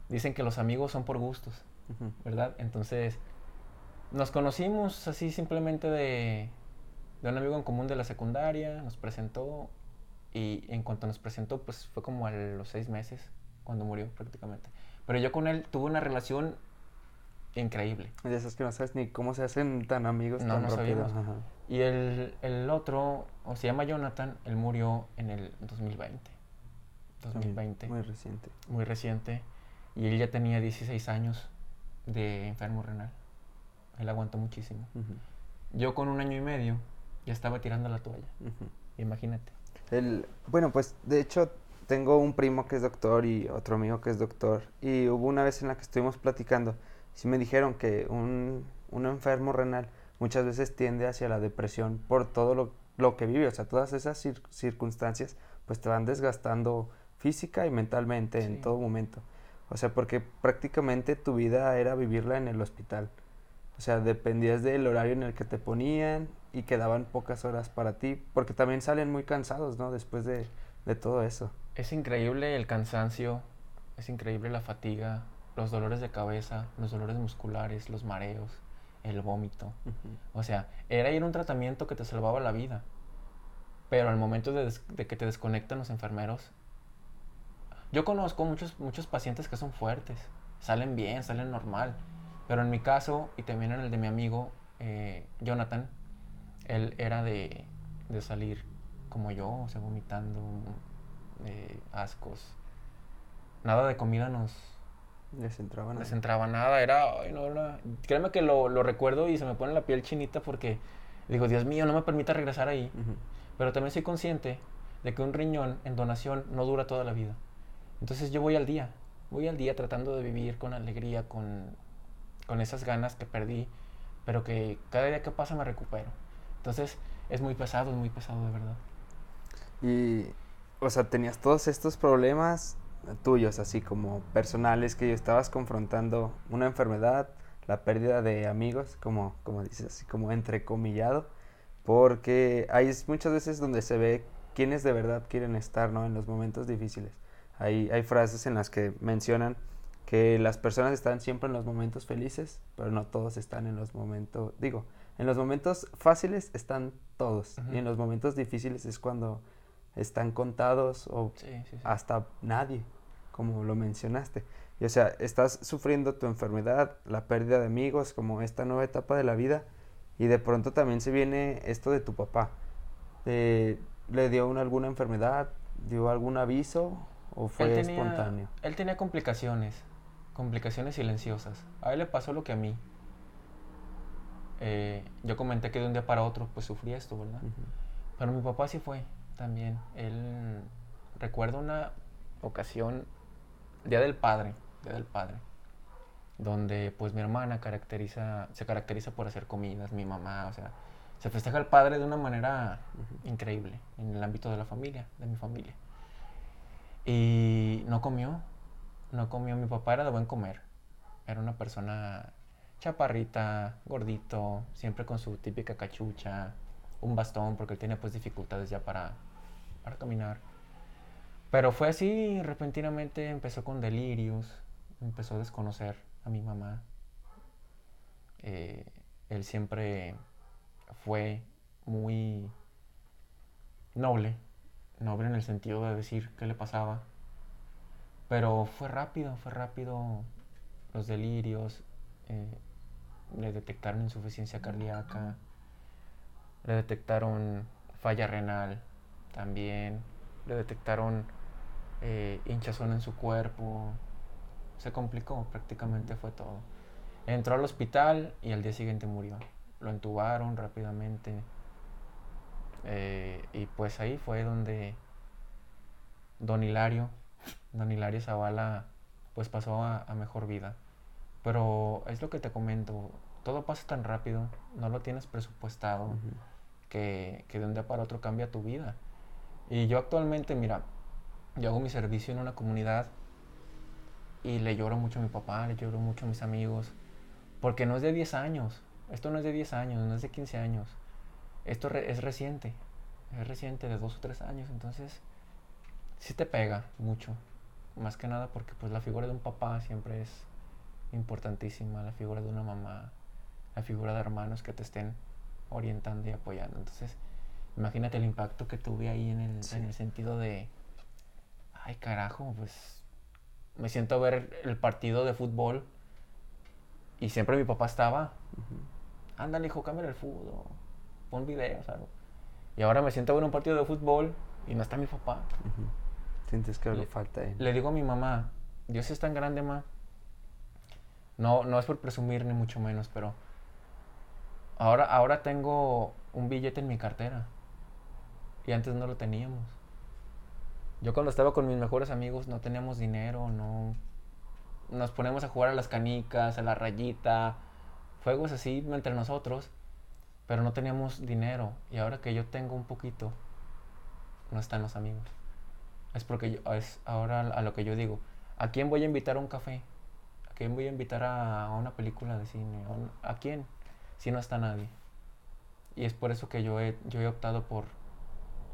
dicen que los amigos son por gustos, uh-huh, ¿verdad? Entonces, nos conocimos así simplemente de, de un amigo en común de la secundaria, nos presentó, y en cuanto nos presentó, pues fue como a los seis meses cuando murió prácticamente. Pero yo con él tuve una relación increíble. De esas que no sabes ni cómo se hacen tan amigos, no, tan no rápido. Ajá. Y el, el otro, o se llama Jonathan, él murió en el dos mil veinte. dos mil veinte. Muy reciente. Muy reciente. Y él ya tenía dieciséis años de enfermo renal. Él aguantó muchísimo. Uh-huh. Yo con un año y medio ya estaba tirando la toalla. Uh-huh. Imagínate. El, bueno, pues de hecho tengo un primo que es doctor y otro amigo que es doctor. Y hubo una vez en la que estuvimos platicando. Sí me dijeron que un, un enfermo renal muchas veces tiende hacia la depresión por todo lo, lo que vive. O sea, todas esas cir- circunstancias pues te van desgastando física y mentalmente, sí, en todo momento. O sea, porque prácticamente tu vida era vivirla en el hospital. O sea, dependías del horario en el que te ponían y quedaban pocas horas para ti, porque también salen muy cansados, ¿no? Después de, de todo eso. Es increíble el cansancio, es increíble la fatiga, los dolores de cabeza, los dolores musculares, los mareos, el vómito. Uh-huh. O sea, era ir a un tratamiento que te salvaba la vida. pero al momento de, des- de que te desconectan los enfermeros, yo conozco muchos, muchos pacientes que son fuertes, salen bien, salen normal, pero en mi caso, y también en el de mi amigo eh, Jonathan, él era de, de salir como yo, o sea, vomitando, eh, ascos, nada de comida nos... Desentraba nada. Desentraba nada, era, ay, no, era... Créeme que lo, lo recuerdo y se me pone la piel chinita porque digo, Dios mío, no me permita regresar ahí. Uh-huh. Pero también soy consciente de que un riñón en donación no dura toda la vida. Entonces yo voy al día, voy al día tratando de vivir con alegría, con, con esas ganas que perdí, pero que cada día que pasa me recupero. Entonces es muy pesado, es muy pesado de verdad. Y, o sea, tenías todos estos problemas... tuyos, así como personales, que estabas confrontando una enfermedad, la pérdida de amigos, como, como dices, así como entrecomillado, porque hay muchas veces donde se ve quiénes de verdad quieren estar, ¿no? En los momentos difíciles. Hay, hay frases en las que mencionan que las personas están siempre en los momentos felices, pero no todos están en los momentos, digo, en los momentos fáciles están todos, uh-huh. y en los momentos difíciles es cuando... están contados o sí, sí, sí. hasta nadie, como lo mencionaste. Y o sea, estás sufriendo tu enfermedad, la pérdida de amigos, como esta nueva etapa de la vida, y de pronto también se viene esto de tu papá. Eh, ¿Le dio una, alguna enfermedad? ¿Dio algún aviso? ¿O fue él tenía, espontáneo? Él tenía complicaciones, complicaciones silenciosas. A él le pasó lo que a mí. Eh, yo comenté que de un día para otro, pues sufrí esto, ¿verdad? Uh-huh. Pero mi papá sí fue. También, él, recuerdo una ocasión, Día del Padre, Día del Padre, donde pues mi hermana caracteriza, se caracteriza por hacer comidas, mi mamá, o sea, se festeja al padre de una manera uh-huh. increíble en el ámbito de la familia, de mi familia. Y no comió, no comió, mi papá era de buen comer, era una persona chaparrita, gordito, siempre con su típica cachucha, un bastón, porque él tenía pues dificultades ya para, para caminar. Pero fue así, repentinamente empezó con delirios, empezó a desconocer a mi mamá. Eh, él siempre fue muy noble, noble en el sentido de decir qué le pasaba. Pero fue rápido, fue rápido los delirios, eh, le detectaron insuficiencia cardíaca, le detectaron falla renal también, le detectaron eh, hinchazón en su cuerpo, se complicó, prácticamente fue todo. Entró al hospital y al día siguiente murió, lo entubaron rápidamente eh, y pues ahí fue donde Don Hilario, Don Hilario Zavala pues pasó a, a mejor vida. Pero es lo que te comento, todo pasa tan rápido, no lo tienes presupuestado. Uh-huh. Que, que de un día para otro cambia tu vida. Y yo actualmente, mira, yo hago mi servicio en una comunidad y le lloro mucho a mi papá, le lloro mucho a mis amigos, porque no es de diez años, esto no es de diez años, no es de quince años, esto re- es reciente, es reciente de dos o tres años, entonces sí te pega mucho, más que nada porque pues la figura de un papá siempre es importantísima, la figura de una mamá, la figura de hermanos que te estén orientando y apoyando. Entonces, imagínate el impacto que tuve ahí en el, sí. en el sentido de, ay carajo, pues me siento a ver el partido de fútbol y siempre mi papá estaba, uh-huh. ándale hijo, cámbiale el fútbol, pon videos, algo. Y ahora me siento a ver un partido de fútbol y no está mi papá. Uh-huh. Sientes que algo falta ahí. Le digo a mi mamá, Dios es tan grande, ma. No, no es por presumir ni mucho menos, pero Ahora, ahora tengo un billete en mi cartera y antes no lo teníamos. Yo cuando estaba con mis mejores amigos no teníamos dinero, no nos poníamos a jugar a las canicas, a la rayita, juegos así entre nosotros, pero no teníamos dinero. Y ahora que yo tengo un poquito, no están los amigos. Es porque yo, es ahora a lo que yo digo, ¿a quién voy a invitar a un café? ¿A quién voy a invitar a, a una película de cine? ¿A quién? Si no está nadie. Y es por eso que yo he, yo he optado por,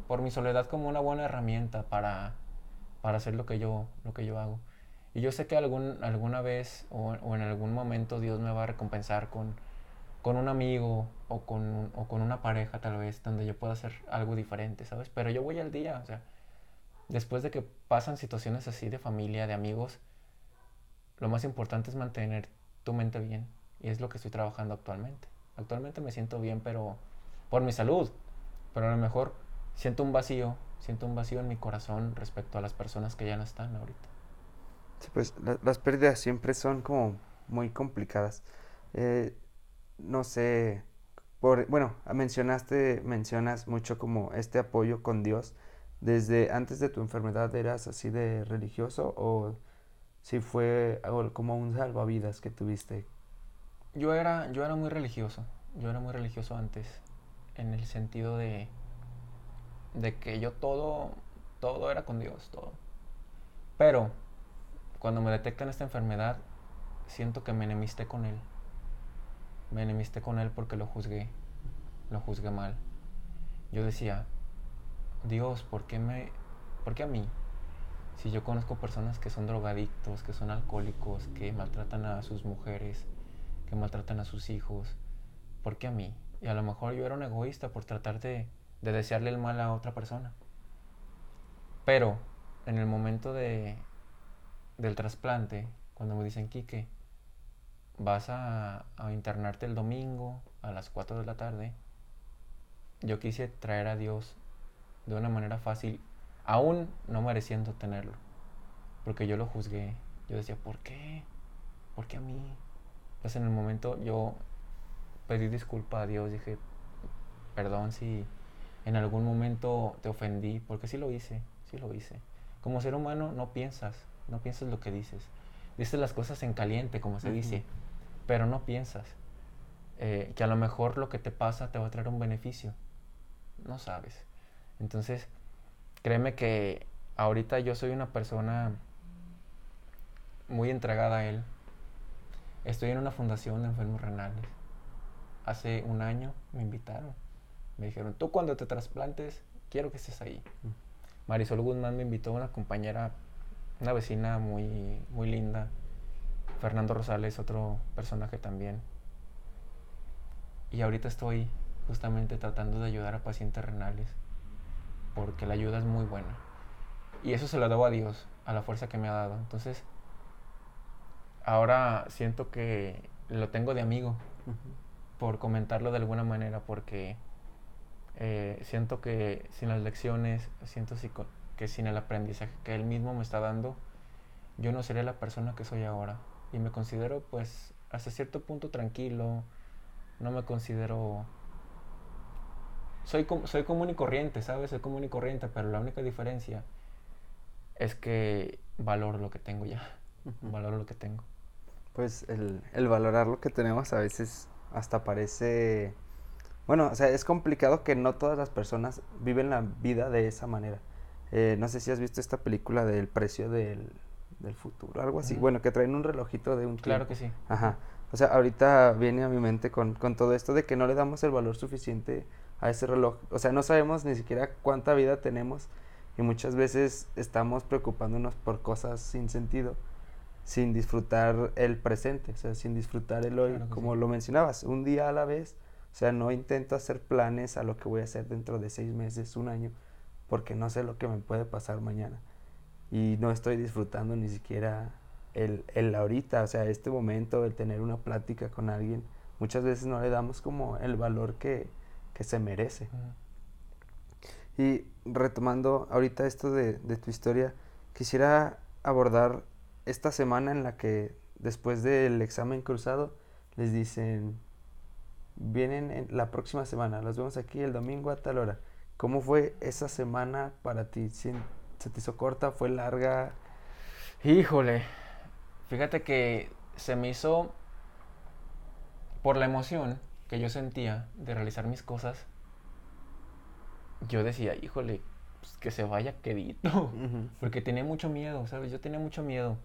por mi soledad como una buena herramienta para, para hacer lo que, yo, lo que yo hago. Y yo sé que algún, alguna vez o, o en algún momento Dios me va a recompensar con, con un amigo o con, o con una pareja tal vez, donde yo pueda hacer algo diferente, ¿sabes? Pero yo voy al día, o sea, después de que pasan situaciones así de familia, de amigos, lo más importante es mantener tu mente bien, y es lo que estoy trabajando actualmente. Actualmente me siento bien, pero por mi salud, pero a lo mejor siento un vacío, siento un vacío en mi corazón respecto a las personas que ya no están ahorita. Sí, pues la, las pérdidas siempre son como muy complicadas. Eh, no sé, por, bueno, mencionaste, mencionas mucho como este apoyo con Dios. ¿Desde antes de tu enfermedad eras así de religioso o si fue algo como un salvavidas que tuviste? Yo era, yo era muy religioso, yo era muy religioso antes, en el sentido de, de que yo todo, todo era con Dios, todo. Pero cuando me detectan esta enfermedad, siento que me enemisté con Él. Me enemisté con Él porque lo juzgué, lo juzgué mal. Yo decía, Dios, ¿por qué me, por qué a mí? Si yo conozco personas que son drogadictos, que son alcohólicos, que maltratan a sus mujeres, que maltratan a sus hijos, ¿por qué a mí? Y a lo mejor yo era un egoísta por tratar de, de desearle el mal a otra persona. Pero en el momento de, del trasplante, cuando me dicen, Quique, vas a, a internarte el domingo a las cuatro de la tarde, yo quise traer a Dios de una manera fácil, aún no mereciendo tenerlo, porque yo lo juzgué. Yo decía, ¿por qué? ¿Por qué a mí? Pues en el momento yo pedí disculpa a Dios, dije, perdón si en algún momento te ofendí, porque sí lo hice, sí lo hice. Como ser humano no piensas, no piensas lo que dices. Dices las cosas en caliente, como se uh-huh. dice, pero no piensas eh, que a lo mejor lo que te pasa te va a traer un beneficio. No sabes. Entonces, créeme que ahorita yo soy una persona muy entregada a Él. Estoy en una fundación de enfermos renales. Hace un año me invitaron. Me dijeron, tú cuando te trasplantes, quiero que estés ahí. Marisol Guzmán me invitó, una compañera, una vecina muy, muy linda. Fernando Rosales, otro personaje también. Y ahorita estoy justamente tratando de ayudar a pacientes renales, porque la ayuda es muy buena. Y eso se lo debo a Dios, a la fuerza que me ha dado. Entonces, ahora siento que lo tengo de amigo, uh-huh. por comentarlo de alguna manera, porque eh, siento que sin las lecciones, siento que sin el aprendizaje que él mismo me está dando, yo no sería la persona que soy ahora. Y me considero, pues, hasta cierto punto tranquilo, no me considero... Soy, com- soy común y corriente, ¿sabes? Soy común y corriente, pero la única diferencia es que valoro lo que tengo ya. Valoro lo que tengo. Pues el, el valorar lo que tenemos a veces hasta parece... Bueno, o sea, es complicado que no todas las personas viven la vida de esa manera. Eh, no sé si has visto esta película del precio del, del futuro, algo así. Uh-huh. Bueno, que traen un relojito de un tiempo. Claro que sí. Ajá. O sea, ahorita viene a mi mente con, con todo esto de que no le damos el valor suficiente a ese reloj. O sea, no sabemos ni siquiera cuánta vida tenemos y muchas veces estamos preocupándonos por cosas sin sentido, sin disfrutar el presente, o sea, sin disfrutar el hoy, claro, como sí. Lo mencionabas, un día a la vez. O sea, no intento hacer planes a lo que voy a hacer dentro de seis meses, un año, porque no sé lo que me puede pasar mañana. Y no estoy disfrutando ni siquiera el, el ahorita, o sea, este momento, el tener una plática con alguien. Muchas veces no le damos como el valor que, que se merece. Uh-huh. Y retomando ahorita esto de, de tu historia, quisiera abordar esta semana en la que después del examen cruzado les dicen, vienen en la próxima semana, los vemos aquí el domingo a tal hora. ¿Cómo fue esa semana para ti? ¿Se te hizo corta? ¿Fue larga? Híjole, fíjate que se me hizo, por la emoción que yo sentía de realizar mis cosas, yo decía, híjole, pues que se vaya quedito, uh-huh. porque tenía mucho miedo, ¿sabes? Yo tenía mucho miedo.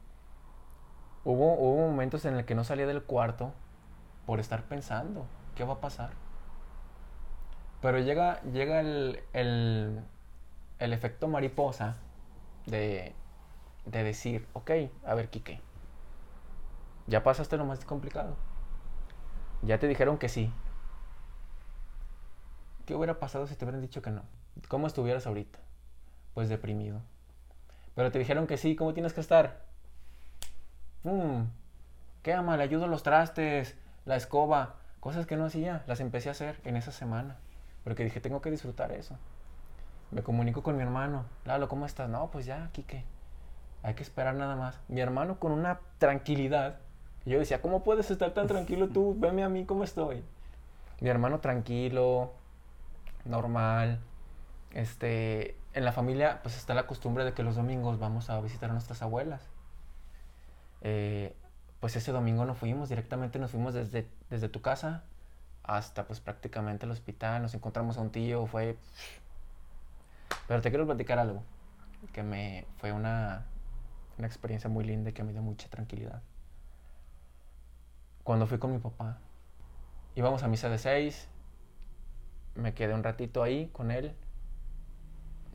Hubo, hubo momentos en los que no salía del cuarto por estar pensando, ¿qué va a pasar? Pero llega, llega el, el, el efecto mariposa de, de decir, ok, a ver, Quique, ya pasaste lo más complicado. ya te dijeron que sí. ¿Qué hubiera pasado si te hubieran dicho que no? ¿Cómo estuvieras ahorita? Pues deprimido. Pero te dijeron que sí, ¿cómo tienes que estar? Mm, ¿Qué ama? Le ayudo los trastes, la escoba, cosas que no hacía, las empecé a hacer en esa semana. Porque dije, tengo que disfrutar eso. Me comunico con mi hermano. Lalo, ¿cómo estás? No, pues ya, Quique. Hay que esperar nada más. Mi hermano con una tranquilidad. Yo decía, ¿cómo puedes estar tan tranquilo tú? Veme a mí, ¿cómo estoy? Mi hermano tranquilo, normal. Este, en la familia, pues está la costumbre de que los domingos vamos a visitar a nuestras abuelas. Eh, pues ese domingo no fuimos, directamente nos fuimos desde, desde tu casa hasta pues prácticamente el hospital. Nos encontramos a un tío, fue... Pero te quiero platicar algo, que me fue una, una experiencia muy linda y que me dio mucha tranquilidad. Cuando fui con mi papá, íbamos a misa de seis, me quedé un ratito ahí con él.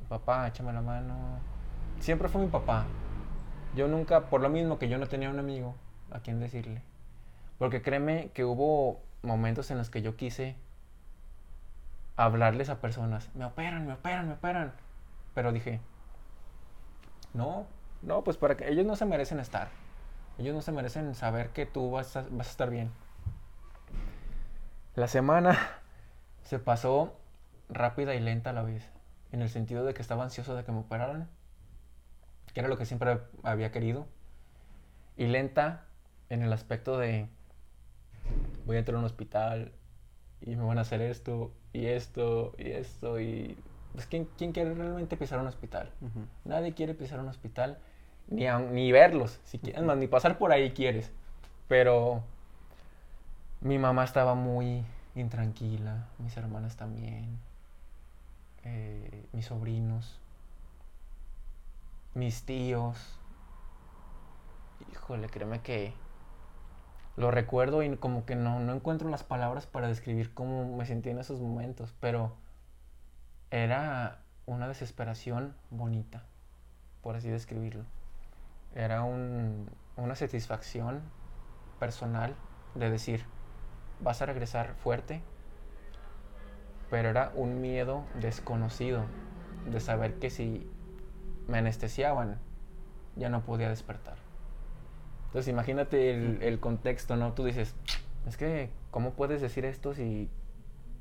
Papá, échame la mano. Siempre fue mi papá. Yo nunca, por lo mismo que yo no tenía un amigo a quien decirle. Porque créeme que hubo momentos en los que yo quise hablarles a personas. Me operan, me operan, me operan. Pero dije, no, no, pues para que ellos no se merecen estar. Ellos no se merecen saber que tú vas a, vas a estar bien. La semana se pasó rápida y lenta a la vez. En el sentido de que estaba ansioso de que me operaran, que era lo que siempre había querido. Y lenta en el aspecto de, voy a entrar a un hospital y me van a hacer esto, y esto, y esto, y... Pues, ¿quién, quién quiere realmente pisar un hospital? Uh-huh. Nadie quiere pisar un hospital, ni, a, ni verlos, si quieres, uh-huh. ni pasar por ahí quieres. Pero mi mamá estaba muy intranquila, mis hermanas también, eh, mis sobrinos, mis tíos. Híjole, créeme que... Lo recuerdo y como que no, no encuentro las palabras para describir cómo me sentí en esos momentos, pero era una desesperación bonita, por así describirlo. Era un, una satisfacción personal de decir, vas a regresar fuerte, pero era un miedo desconocido de saber que si me anestesiaban ya no podía despertar. Entonces imagínate el, el contexto, ¿no? Tú dices, es que, ¿cómo puedes decir esto si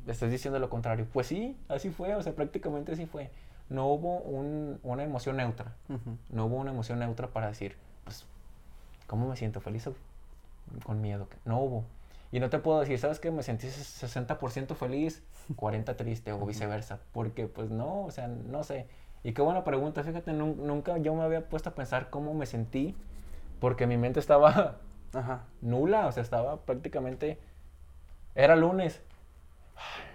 estás diciendo lo contrario? Pues sí, así fue, o sea, prácticamente así fue. No hubo un, una emoción neutra. Uh-huh. No hubo una emoción neutra para decir, pues, ¿cómo me siento? ¿Feliz o con miedo? No hubo. Y no te puedo decir, ¿sabes qué? Me sentí sesenta por ciento feliz, cuarenta por ciento triste o viceversa. Porque, pues, no, o sea, no sé. Y qué buena pregunta, fíjate, n- nunca yo me había puesto a pensar cómo me sentí. Porque mi mente estaba Ajá. nula, o sea, estaba prácticamente... Era lunes. Ay,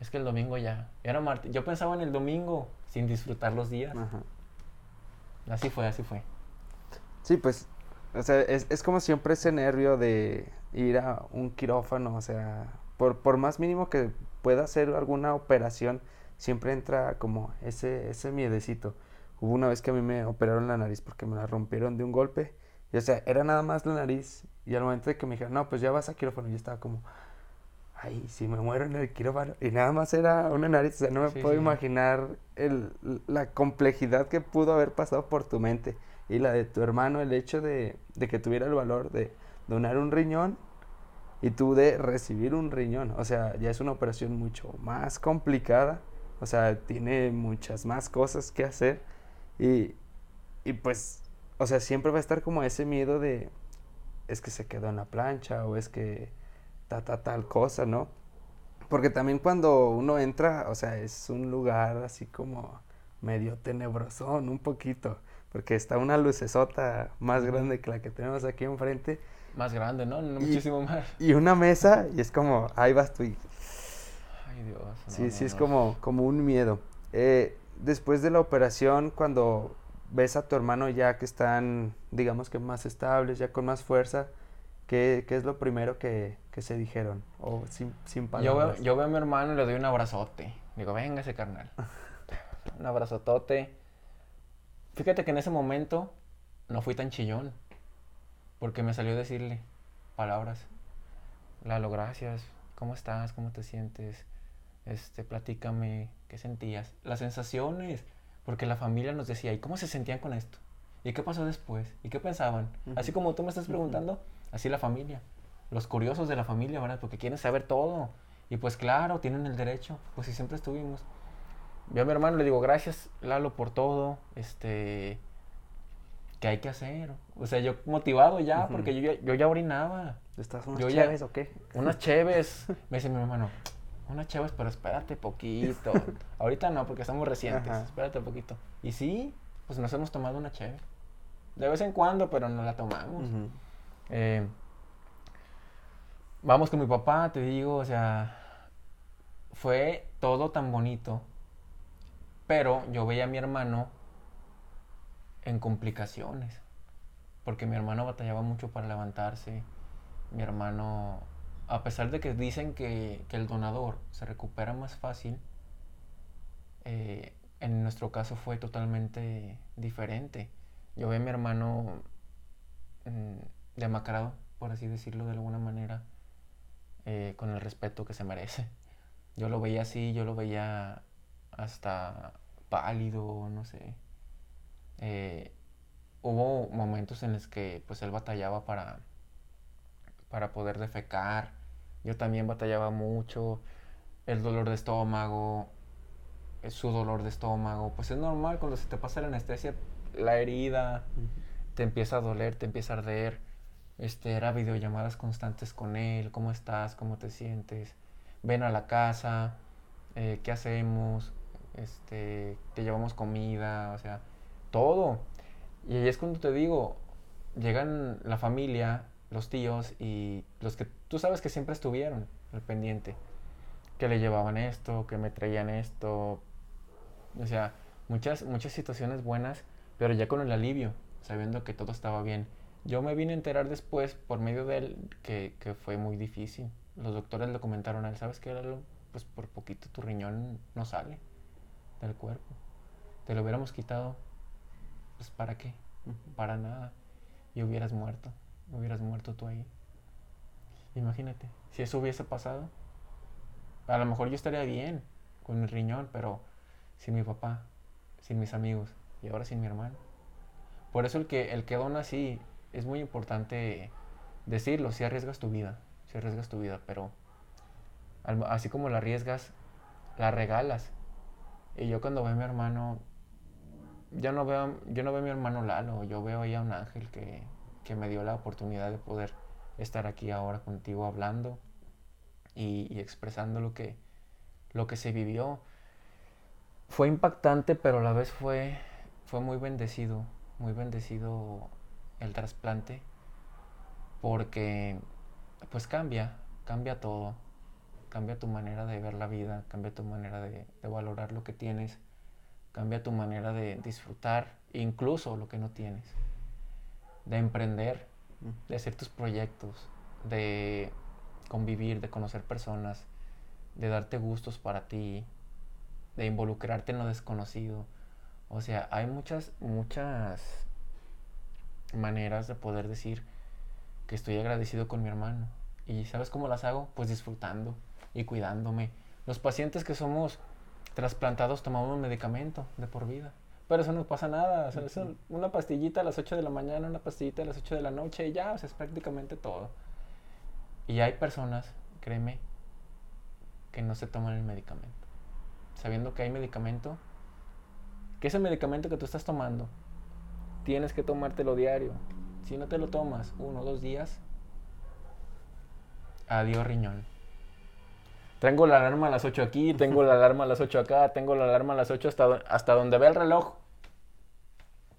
es que el domingo ya... Era martes. Yo pensaba en el domingo sin disfrutar los días. Ajá. Así fue, así fue. Sí, pues, o sea, es, es como siempre ese nervio de ir a un quirófano, o sea, por, por más mínimo que pueda hacer alguna operación, siempre entra como ese, ese miedecito. Hubo una vez que a mí me operaron la nariz porque me la rompieron de un golpe. Y, o sea, era nada más la nariz. Y al momento de que me dijeron, no, pues ya vas a quirófano, yo estaba como, ay, si me muero en el quirófano. Y nada más era una nariz. O sea, no me sí, puedo sí. imaginar el, la complejidad que pudo haber pasado por tu mente. Y la de tu hermano, el hecho de, de que tuviera el valor de donar un riñón y tú de recibir un riñón. O sea, ya es una operación mucho más complicada. O sea, tiene muchas más cosas que hacer. Y, y pues... O sea, siempre va a estar como ese miedo de, es que se quedó en la plancha o es que ta, ta, tal cosa, ¿no? Porque también cuando uno entra, o sea, es un lugar así como medio tenebrosón, un poquito. Porque está una lucesota más grande que la que tenemos aquí enfrente. Más grande, ¿no? no y, muchísimo más. Y una mesa y es como, ahí vas tú y... Ay, Dios. No, sí, no, sí, no. Es como, como un miedo. Eh, después de la operación, cuando... ves a tu hermano ya que están, digamos que más estables, ya con más fuerza, ¿qué, qué es lo primero que, que se dijeron? O sin, sin palabras. Yo veo, yo veo a mi hermano y le doy un abrazote. Digo, véngase, carnal. Un abrazotote. Fíjate que en ese momento no fui tan chillón, porque me salió decirle palabras. Lalo, gracias, ¿cómo estás? ¿Cómo te sientes? Este, platícame, ¿qué sentías? Las sensaciones, porque la familia nos decía, ¿y cómo se sentían con esto? ¿Y qué pasó después? ¿Y qué pensaban? Uh-huh. Así como tú me estás preguntando, uh-huh. así la familia, los curiosos de la familia, ¿verdad? Porque quieren saber todo. Y pues claro, tienen el derecho, pues si siempre estuvimos. Yo a mi hermano le digo, gracias Lalo por todo, este, ¿qué hay que hacer? O sea, yo motivado ya, uh-huh. porque yo, yo ya orinaba. ¿Estás unas cheves o qué? Unas cheves, me dice mi hermano, unas cheves, pero espérate poquito. Ahorita no, porque estamos recientes, Ajá. espérate poquito. Y sí, pues nos hemos tomado una cheve. De vez en cuando, pero no la tomamos. Uh-huh. Eh, vamos con mi papá, te digo, o sea, fue todo tan bonito, pero yo veía a mi hermano en complicaciones, porque mi hermano batallaba mucho para levantarse, mi hermano, a pesar de que dicen que, que el donador se recupera más fácil, eh, en nuestro caso fue totalmente diferente. Yo veía a mi hermano mm, demacrado, por así decirlo de alguna manera, Eh, con el respeto que se merece. Yo lo veía así, yo lo veía hasta pálido, no sé. Eh, hubo momentos en los que pues él batallaba para, para poder defecar. Yo también batallaba mucho. El dolor de estómago, su dolor de estómago. Pues es normal, cuando se te pasa la anestesia, la herida, te empieza a doler, te empieza a arder. Este, era videollamadas constantes con él, ¿cómo estás? ¿Cómo te sientes? Ven a la casa, eh, ¿qué hacemos? Este, te llevamos comida, o sea, todo. Y ahí es cuando te digo, llegan la familia, los tíos y los que tú sabes que siempre estuvieron al pendiente, que le llevaban esto, que me traían esto, o sea, muchas, muchas situaciones buenas, pero ya con el alivio, sabiendo que todo estaba bien. Yo me vine a enterar después, por medio de él, que, que fue muy difícil. Los doctores le comentaron a él, ¿sabes qué, Lalo? Pues por poquito tu riñón no sale del cuerpo. Te lo hubiéramos quitado, pues ¿para qué? Para nada. Y hubieras muerto, hubieras muerto tú ahí. Imagínate, si eso hubiese pasado, a lo mejor yo estaría bien con mi riñón, pero sin mi papá, sin mis amigos y ahora sin mi hermano. Por eso el que, el que dona sí... es muy importante decirlo, si arriesgas tu vida, si arriesgas tu vida, pero al, así como la arriesgas, la regalas. Y yo cuando veo a mi hermano, yo no veo, yo no veo a mi hermano Lalo, yo veo ahí a un ángel que, que me dio la oportunidad de poder estar aquí ahora contigo hablando y, y expresando lo que, lo que se vivió. Fue impactante, pero a la vez fue, fue muy bendecido, muy bendecido el trasplante, porque pues cambia, cambia todo, cambia tu manera de ver la vida, cambia tu manera de, de valorar lo que tienes, cambia tu manera de disfrutar incluso lo que no tienes, de emprender, de hacer tus proyectos, de convivir, de conocer personas, de darte gustos para ti, de involucrarte en lo desconocido. O sea, hay muchas, muchas maneras de poder decir que estoy agradecido con mi hermano. ¿Y sabes cómo las hago? Pues disfrutando y cuidándome. Los pacientes que somos trasplantados tomamos un medicamento de por vida, pero eso no pasa nada. O sea, eso, una pastillita a las ocho de la mañana, una pastillita a las ocho de la noche y ya, o sea, es prácticamente todo. Y hay personas, créeme, que no se toman el medicamento, sabiendo que hay medicamento, que ese medicamento que tú estás tomando tienes que tomártelo diario. Si no te lo tomas uno o dos días, adiós riñón. Tengo la alarma a las ocho aquí, tengo la alarma a las ocho acá, tengo la alarma a las ocho hasta, hasta donde vea el reloj.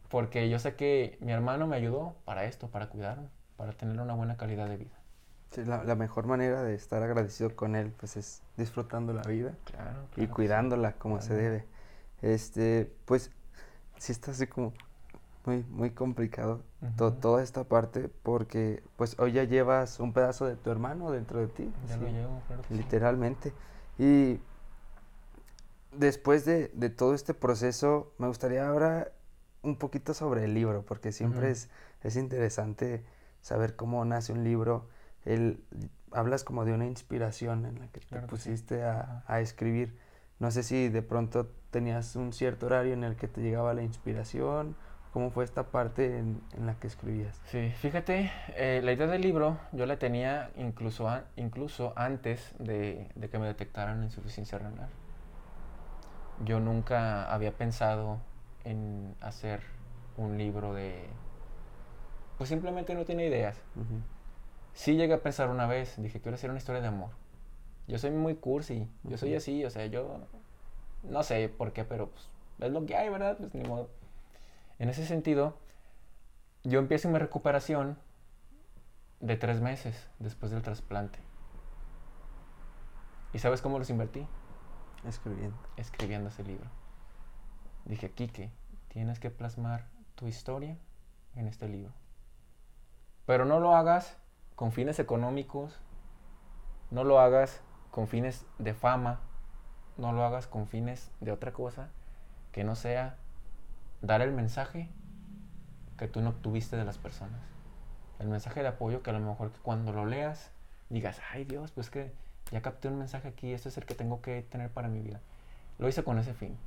Porque yo sé que mi hermano me ayudó para esto, para cuidarme, para tener una buena calidad de vida. Sí, la, la mejor manera de estar agradecido con él pues es disfrutando la vida, claro, claro, y cuidándola como claro. se debe. Este, pues, si está así como... Muy, muy complicado to, toda esta parte, porque pues hoy ya llevas un pedazo de tu hermano dentro de ti. Ya ¿sí? lo llevo, claro que literalmente. Sí. Y después de, de todo este proceso, me gustaría ahora un poquito sobre el libro, porque siempre uh-huh. es, es interesante saber cómo nace un libro. El, hablas como de una inspiración en la que claro te pusiste que sí. a, a escribir. No sé si de pronto tenías un cierto horario en el que te llegaba la inspiración. ¿Cómo fue esta parte en, en la que escribías? Sí, fíjate, eh, la idea del libro yo la tenía incluso, a, incluso antes de, de que me detectaran insuficiencia renal. Yo nunca había pensado en hacer un libro de... Pues simplemente no tenía ideas. Uh-huh. Sí llegué a pensar una vez, dije, quiero hacer una historia de amor. Yo soy muy cursi, uh-huh. yo soy así, o sea, yo no sé por qué, pero pues, es lo que hay, ¿verdad? Pues ni modo. En ese sentido, yo empiezo mi recuperación de tres meses después del trasplante. ¿Y sabes cómo los invertí? Escribiendo. Escribiendo ese libro. Dije, Quique, tienes que plasmar tu historia en este libro. Pero no lo hagas con fines económicos, no lo hagas con fines de fama, no lo hagas con fines de otra cosa que no sea... dar el mensaje que tú no obtuviste de las personas. El mensaje de apoyo que a lo mejor que cuando lo leas digas, ay Dios, pues que ya capté un mensaje aquí, este es el que tengo que tener para mi vida. Lo hice con ese fin.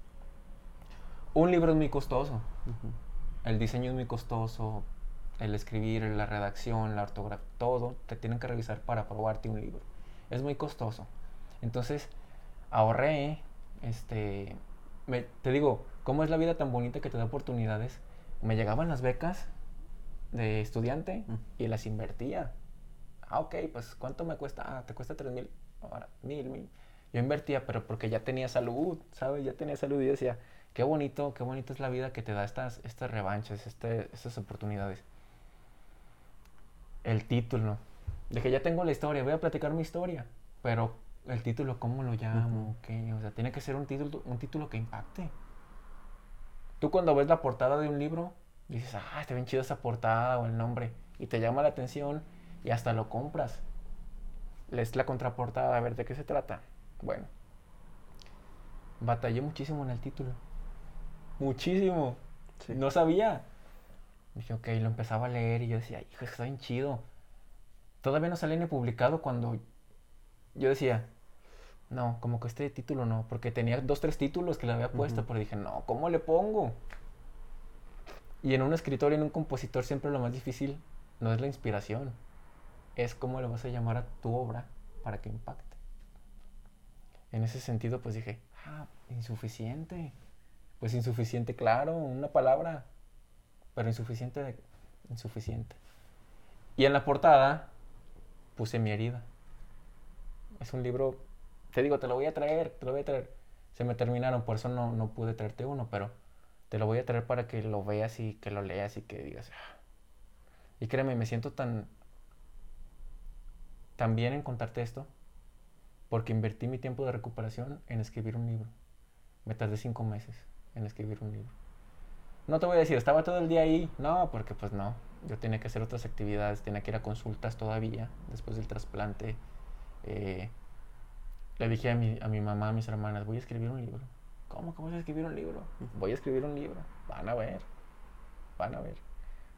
Un libro es muy costoso. Uh-huh. El diseño es muy costoso, el escribir, la redacción, la ortografía, todo te tienen que revisar para aprobarte un libro. Es muy costoso. Entonces, ahorré, este, me, te digo... ¿Cómo es la vida tan bonita que te da oportunidades? Me llegaban las becas de estudiante y las invertía. Ah, ok, pues ¿cuánto me cuesta? Ah, te cuesta tres mil. Ahora, mil, mil. Yo invertía, pero porque ya tenía salud, ¿sabes? Ya tenía salud y decía, qué bonito, qué bonita es la vida que te da estas, estas revanchas, este, estas oportunidades. El título. De que ya tengo la historia, voy a platicar mi historia, pero el título, ¿cómo lo llamo? ¿Qué? O sea, tiene que ser un título, un título que impacte. Tú cuando ves la portada de un libro, dices, ah, está bien chida esa portada o el nombre, y te llama la atención y hasta lo compras. Lees la contraportada, a ver de qué se trata. Bueno, batallé muchísimo en el título. Muchísimo. Sí. No sabía. Dije, ok, lo empezaba a leer y yo decía, hijo, está bien chido. Todavía no salía ni publicado cuando yo decía... No, como que este título no, porque tenía dos, tres títulos que le había puesto, uh-huh. pero dije, no, ¿cómo le pongo? Y en un escritor y en un compositor siempre lo más difícil no es la inspiración, es cómo le vas a llamar a tu obra para que impacte. En ese sentido, pues dije, ah, insuficiente. Pues insuficiente, claro, una palabra, pero insuficiente de... insuficiente. Y en la portada puse mi herida. Es un libro... Te digo, te lo voy a traer, te lo voy a traer. Se me terminaron, por eso no, no pude traerte uno, pero te lo voy a traer para que lo veas y que lo leas y que digas... Ah. Y créeme, me siento tan, tan bien en contarte esto, porque invertí mi tiempo de recuperación en escribir un libro. Me tardé cinco meses en escribir un libro. No te voy a decir, estaba todo el día ahí. No, porque pues no. Yo tenía que hacer otras actividades, tenía que ir a consultas todavía, después del trasplante, eh... Le dije a mi, a mi mamá, a mis hermanas, voy a escribir un libro. ¿Cómo? ¿Cómo vas a escribir un libro? Voy a escribir un libro. Van a ver. Van a ver.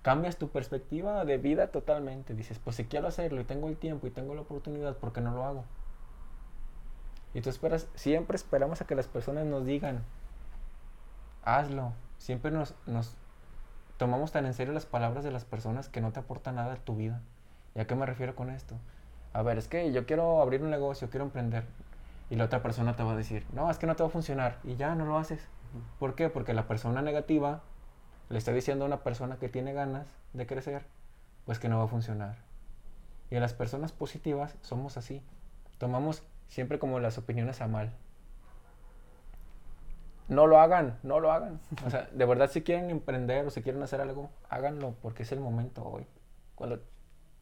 Cambias tu perspectiva de vida totalmente. Dices, pues si quiero hacerlo y tengo el tiempo y tengo la oportunidad, ¿por qué no lo hago? Y tú esperas, siempre esperamos a que las personas nos digan, hazlo. Siempre nos, nos tomamos tan en serio las palabras de las personas que no te aportan nada a tu vida. ¿Y a qué me refiero con esto? A ver, es que yo quiero abrir un negocio, quiero emprender. Y la otra persona te va a decir, no, es que no te va a funcionar. Y ya, no lo haces. ¿Por qué? Porque la persona negativa le está diciendo a una persona que tiene ganas de crecer, pues que no va a funcionar. Y las personas positivas somos así. Tomamos siempre como las opiniones a mal. No lo hagan, no lo hagan. O sea, de verdad, si quieren emprender o si quieren hacer algo, háganlo, porque es el momento hoy. Cuando...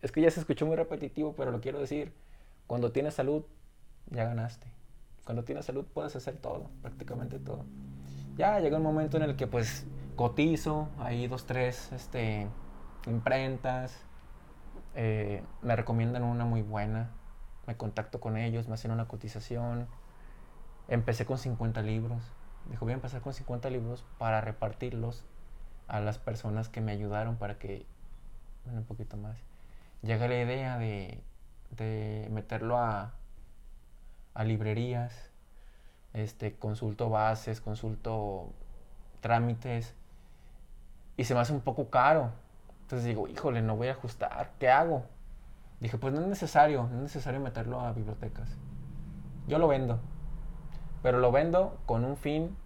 Es que ya se escuchó muy repetitivo, pero lo quiero decir. Cuando tienes salud, ya ganaste. Cuando tienes salud puedes hacer todo, prácticamente todo. Ya llega un momento en el que pues cotizo, ahí dos, tres este, imprentas. Eh, me recomiendan una muy buena. Me contacto con ellos, me hacen una cotización. Empecé con cincuenta libros. Dijo, voy a empezar con cincuenta libros para repartirlos a las personas que me ayudaron para que... Bueno, un poquito más. Llega la idea de, de meterlo a, a librerías, este, consulto bases, consulto trámites, y se me hace un poco caro. Entonces digo, híjole, no voy a ajustar, ¿qué hago? Dije, pues no es necesario, no es necesario meterlo a bibliotecas. Yo lo vendo, pero lo vendo con un fin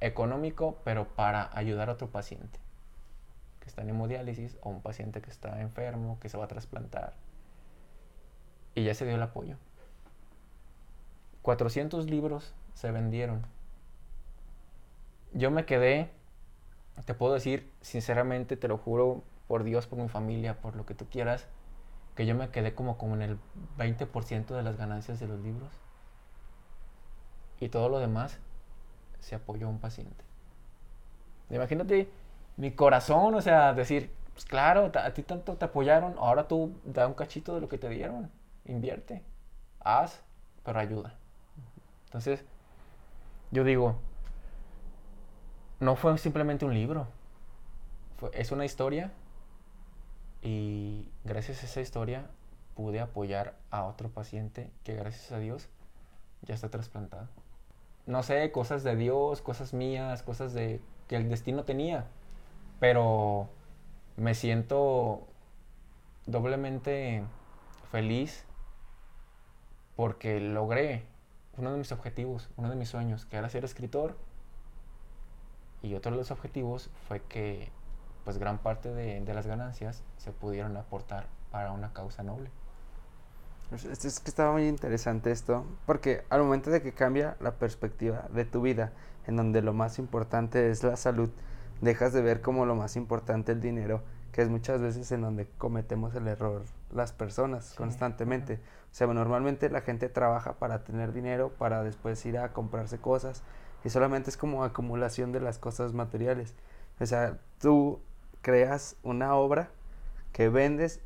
económico, pero para ayudar a otro paciente que está en hemodiálisis o un paciente que está enfermo, que se va a trasplantar. Y ya se dio el apoyo. cuatrocientos libros se vendieron. Yo me quedé, te puedo decir sinceramente, te lo juro por Dios, por mi familia, por lo que tú quieras, que yo me quedé como, como en el veinte por ciento de las ganancias de los libros. Y todo lo demás se apoyó a un paciente. Imagínate mi corazón, o sea, decir, pues claro, a ti tanto te apoyaron, ahora tú da un cachito de lo que te dieron, invierte, haz, pero ayuda. Entonces, yo digo, no fue simplemente un libro, fue, es una historia, y gracias a esa historia pude apoyar a otro paciente que gracias a Dios ya está trasplantado. No sé, cosas de Dios, cosas mías, cosas de que el destino tenía, pero me siento doblemente feliz porque logré uno de mis objetivos, uno de mis sueños, que era ser escritor, y otro de los objetivos fue que pues gran parte de, de las ganancias se pudieron aportar para una causa noble. Es que estaba muy interesante esto, porque al momento de que cambia la perspectiva de tu vida, en donde lo más importante es la salud, dejas de ver como lo más importante el dinero, que es muchas veces en donde cometemos el error las personas, sí, constantemente. Claro. O sea, normalmente la gente trabaja para tener dinero, para después ir a comprarse cosas, y solamente es como acumulación de las cosas materiales. O sea, tú creas una obra que vendes,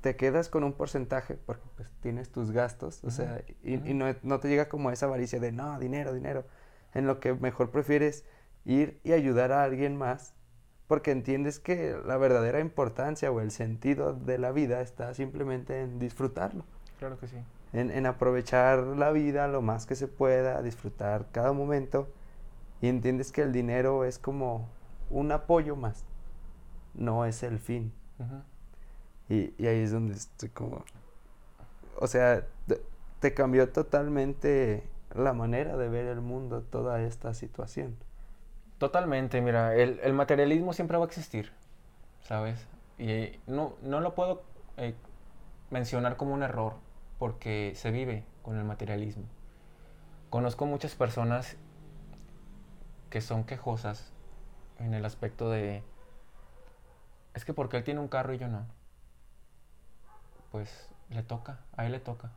te quedas con un porcentaje porque pues tienes tus gastos, uh-huh, o sea, y, uh-huh, y no, no te llega como esa avaricia de no, dinero, dinero, en lo que mejor prefieres ir y ayudar a alguien más, porque entiendes que la verdadera importancia o el sentido de la vida está simplemente en disfrutarlo. Claro que sí. En, en aprovechar la vida lo más que se pueda, disfrutar cada momento, y entiendes que el dinero es como un apoyo más, no es el fin. Uh-huh. Y, y ahí es donde estoy como, o sea, te, te cambió totalmente la manera de ver el mundo toda esta situación. Totalmente, mira, el, el materialismo siempre va a existir, ¿sabes? Y no, no lo puedo eh, mencionar como un error, porque se vive con el materialismo. Conozco muchas personas que son quejosas en el aspecto de, es que porque él tiene un carro y yo no. Pues le toca, a él le toca.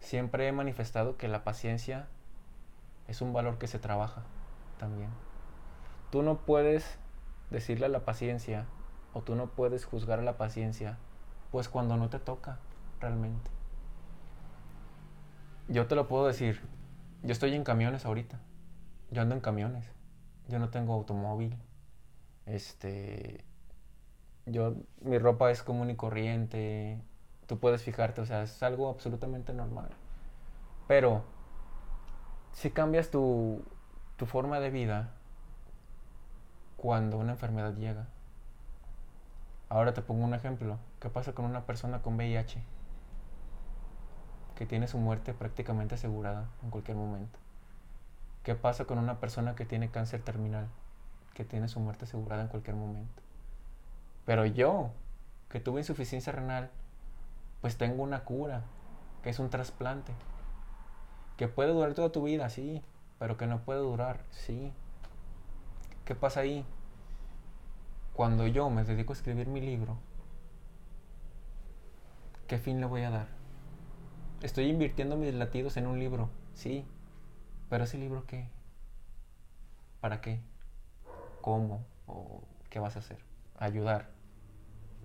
Siempre he manifestado que la paciencia es un valor que se trabaja también. Tú no puedes decirle a la paciencia, o tú no puedes juzgar a la paciencia, pues cuando no te toca realmente. Yo te lo puedo decir, yo estoy en camiones ahorita, yo ando en camiones, yo no tengo automóvil, este, yo, mi ropa es común y corriente, tú puedes fijarte, o sea, es algo absolutamente normal, pero si cambias tu tu forma de vida cuando una enfermedad llega. Ahora te pongo un ejemplo. ¿Qué pasa con una persona con V I H? Que tiene su muerte prácticamente asegurada en cualquier momento. ¿Qué pasa con una persona que tiene cáncer terminal? Que tiene su muerte asegurada en cualquier momento. Pero yo, que tuve insuficiencia renal, pues tengo una cura, que es un trasplante. Que puede durar toda tu vida, sí, pero que no puede durar, sí. ¿Qué pasa ahí? Cuando yo me dedico a escribir mi libro, ¿qué fin le voy a dar? Estoy invirtiendo mis latidos en un libro, sí, pero ¿ese libro qué? ¿Para qué? ¿Cómo? ¿O qué vas a hacer? Ayudar.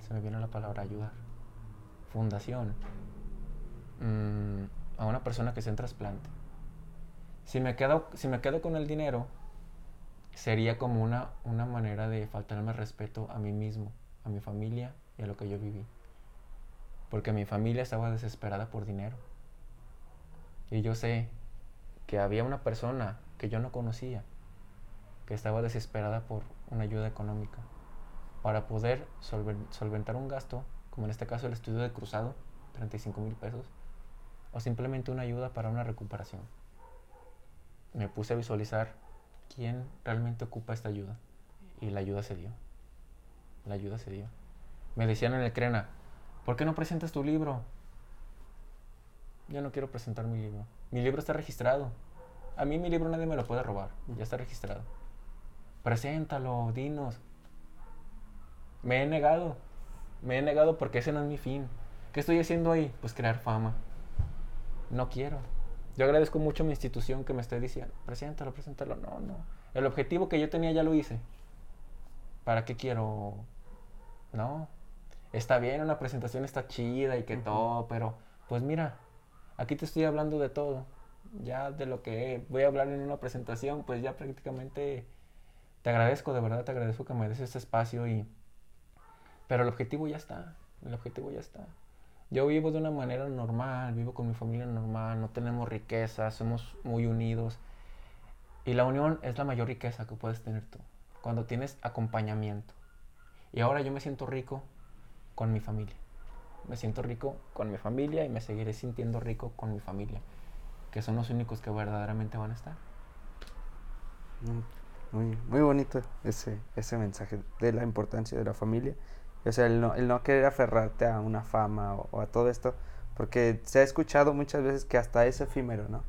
Se me viene la palabra ayudar. Fundación. Mm, a una persona que sea en trasplante. Si me quedo, si me quedo con el dinero, sería como una, una manera de faltarme respeto a mí mismo, a mi familia y a lo que yo viví. porque mi familia estaba desesperada por dinero. Y yo sé que había una persona que yo no conocía, que estaba desesperada por una ayuda económica, para poder solventar un gasto, como en este caso el estudio de cruzado, treinta y cinco mil pesos, o simplemente una ayuda para una recuperación. Me puse a visualizar quién realmente ocupa esta ayuda, y la ayuda se dio. La ayuda se dio. Me decían en el CRENA, ¿por qué no presentas tu libro? Yo no quiero presentar mi libro. Mi libro está registrado. A mí mi libro nadie me lo puede robar. Ya está registrado. Preséntalo, dinos. Me he negado. Me he negado porque ese no es mi fin. ¿Qué estoy haciendo ahí? Pues crear fama. No quiero. Yo agradezco mucho a mi institución que me esté diciendo, preséntalo, preséntalo. No, no. El objetivo que yo tenía ya lo hice. ¿Para qué quiero? No. Está bien, una presentación está chida y que uh-huh. todo, pero pues mira, aquí te estoy hablando de todo. Ya de lo que voy a hablar en una presentación, pues ya prácticamente te agradezco, de verdad te agradezco que me des este espacio. y Pero el objetivo ya está, el objetivo ya está. Yo vivo de una manera normal, vivo con mi familia normal, no tenemos riqueza, somos muy unidos. Y la unión es la mayor riqueza que puedes tener tú, cuando tienes acompañamiento. Y ahora yo me siento rico con mi familia. Me siento rico con mi familia y me seguiré sintiendo rico con mi familia, que son los únicos que verdaderamente van a estar. Muy, muy bonito ese, ese mensaje de la importancia de la familia. O sea, el no, el no querer aferrarte a una fama o, o a todo esto, porque se ha escuchado muchas veces que hasta es efímero, ¿no?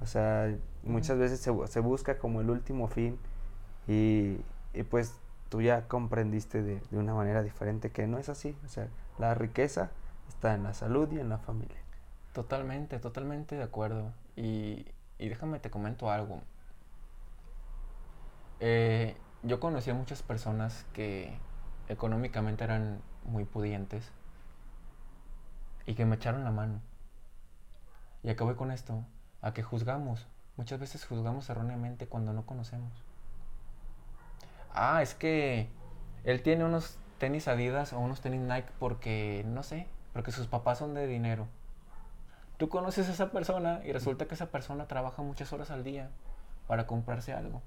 O sea, muchas veces se, se busca como el último fin y, y pues tú ya comprendiste de, de una manera diferente que no es así. O sea, la riqueza está en la salud y en la familia. Totalmente, totalmente de acuerdo. Y, y déjame te comento algo. Eh, yo conocí a muchas personas que económicamente eran muy pudientes y que me echaron la mano. Y acabé con esto, a que juzgamos. Muchas veces juzgamos erróneamente cuando no conocemos. Ah, es que él tiene unos tenis Adidas o unos tenis Nike porque, no sé, porque sus papás son de dinero. Tú conoces a esa persona y resulta que esa persona trabaja muchas horas al día para comprarse algo.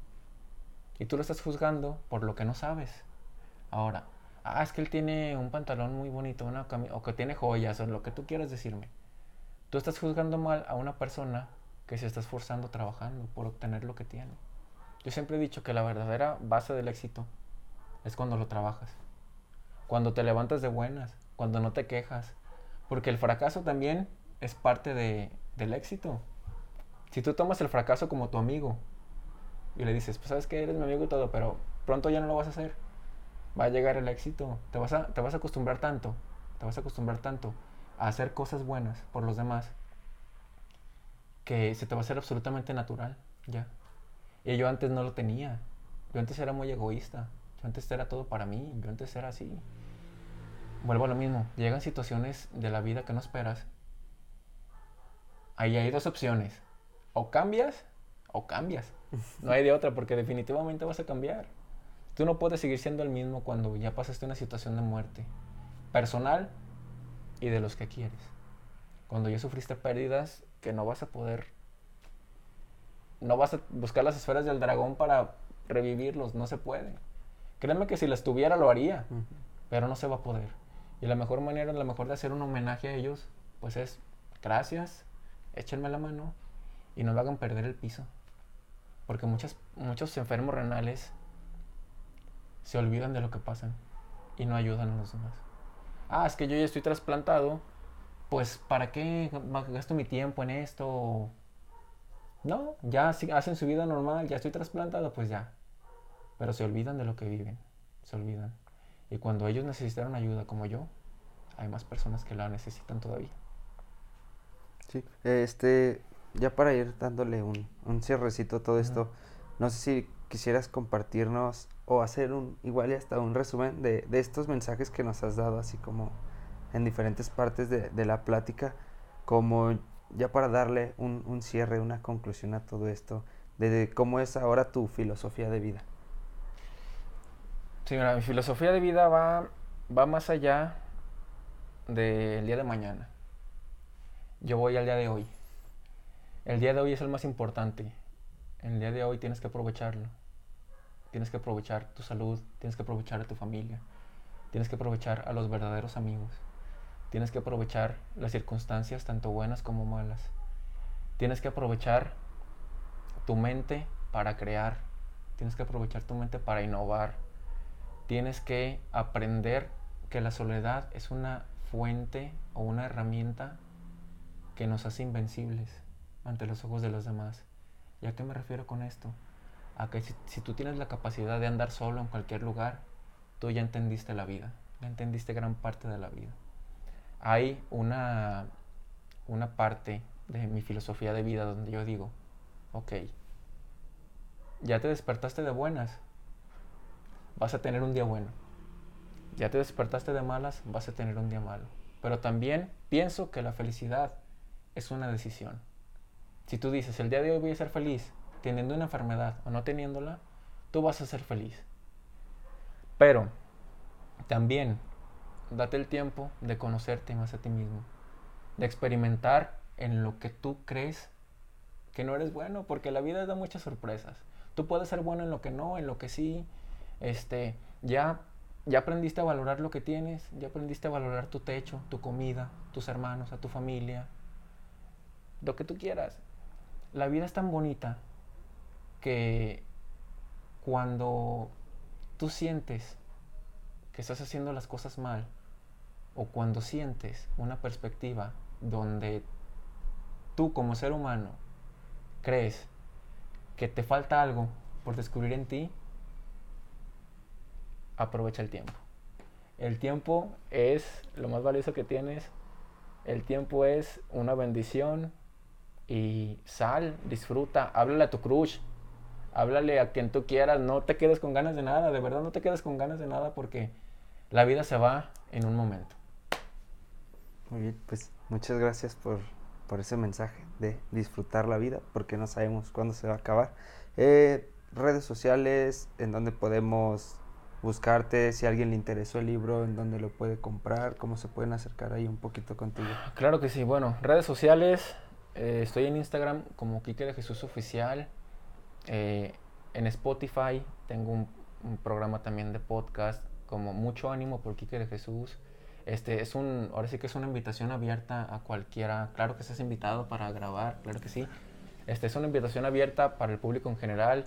Y tú lo estás juzgando por lo que no sabes. Ahora, ah, es que él tiene un pantalón muy bonito, una cami- o que tiene joyas, o lo que tú quieras decirme. Tú estás juzgando mal a una persona que se está esforzando trabajando por obtener lo que tiene. Yo siempre he dicho que la verdadera base del éxito es cuando lo trabajas, cuando te levantas de buenas, cuando no te quejas, porque el fracaso también es parte de, del éxito. Si tú tomas el fracaso como tu amigo y le dices, pues sabes que eres mi amigo y todo, pero pronto ya no lo vas a hacer, va a llegar el éxito, te vas a, te vas a acostumbrar tanto, te vas a acostumbrar tanto a hacer cosas buenas por los demás que se te va a hacer absolutamente natural, ya. Y yo antes no lo tenía. Yo antes era muy egoísta. Yo antes era todo para mí. Yo antes era así. Vuelvo a lo mismo. Llegan situaciones de la vida que no esperas. Ahí hay dos opciones. O cambias o cambias. No hay de otra porque definitivamente vas a cambiar. Tú no puedes seguir siendo el mismo cuando ya pasaste una situación de muerte. Personal y de los que quieres. Cuando ya sufriste pérdidas que no vas a poder... No vas a buscar las esferas del dragón para revivirlos, no se puede. Créeme que si las tuviera lo haría, uh-huh. pero no se va a poder. Y la mejor manera, la mejor de hacer un homenaje a ellos, pues es, gracias, échenme la mano y no lo hagan perder el piso. Porque muchas, muchos enfermos renales se olvidan de lo que pasan y no ayudan a los demás. Ah, es que yo ya estoy trasplantado, pues ¿para qué gasto mi tiempo en esto? No, ya hacen su vida normal, ya estoy trasplantado, pues ya. Pero se olvidan de lo que viven, se olvidan. Y cuando ellos necesitaron ayuda, como yo, hay más personas que la necesitan todavía. Sí, este, ya para ir dándole un, un cierrecito a todo uh-huh. esto, no sé si quisieras compartirnos o hacer un, igual y hasta un resumen de, de estos mensajes que nos has dado, así como en diferentes partes de, de la plática, como... Ya para darle un, un cierre, una conclusión a todo esto, de, de cómo es ahora tu filosofía de vida. Sí, mira, mi filosofía de vida va, va más allá del día de mañana. Yo voy al día de hoy. El día de hoy es el más importante. El día de hoy tienes que aprovecharlo. Tienes que aprovechar tu salud, tienes que aprovechar a tu familia, tienes que aprovechar a los verdaderos amigos, tienes que aprovechar las circunstancias tanto buenas como malas. Tienes que aprovechar tu mente para crear, tienes que aprovechar tu mente para innovar, tienes que aprender que la soledad es una fuente o una herramienta que nos hace invencibles ante los ojos de los demás. ¿Y a qué me refiero con esto? A que si, si tú tienes la capacidad de andar solo en cualquier lugar, tú ya entendiste la vida, ya entendiste gran parte de la vida. Hay una, una parte de mi filosofía de vida donde yo digo, ok, ya te despertaste de buenas, vas a tener un día bueno. Ya te despertaste de malas, vas a tener un día malo. Pero también pienso que la felicidad es una decisión. Si tú dices, el día de hoy voy a ser feliz, teniendo una enfermedad o no teniéndola, tú vas a ser feliz. Pero también date el tiempo de conocerte más a ti mismo, de experimentar en lo que tú crees que no eres bueno, porque la vida da muchas sorpresas. Tú puedes ser bueno en lo que no, en lo que sí, este, ya... Ya aprendiste a valorar lo que tienes, ya aprendiste a valorar tu techo, tu comida, tus hermanos, a tu familia, lo que tú quieras. La vida es tan bonita que cuando tú sientes que estás haciendo las cosas mal, o cuando sientes una perspectiva donde tú como ser humano crees que te falta algo por descubrir en ti, aprovecha el tiempo. El tiempo es lo más valioso que tienes. El tiempo es una bendición. Y sal, disfruta, háblale a tu crush, háblale a quien tú quieras. No te quedes con ganas de nada, de verdad no te quedes con ganas de nada, porque la vida se va en un momento. Muy bien, pues muchas gracias por, por ese mensaje de disfrutar la vida, porque no sabemos cuándo se va a acabar. Eh, redes sociales en donde podemos buscarte, si a alguien le interesó el libro, en dónde lo puede comprar, cómo se pueden acercar ahí un poquito contigo. Claro que sí, bueno, redes sociales, eh, estoy en Instagram como Quique de Jesús Oficial, eh, en Spotify tengo un, un programa también de podcast como Mucho Ánimo por Quique de Jesús. Este es un, ahora sí que es una invitación abierta a cualquiera, claro que estás invitado para grabar, claro que sí, este es una invitación abierta para el público en general.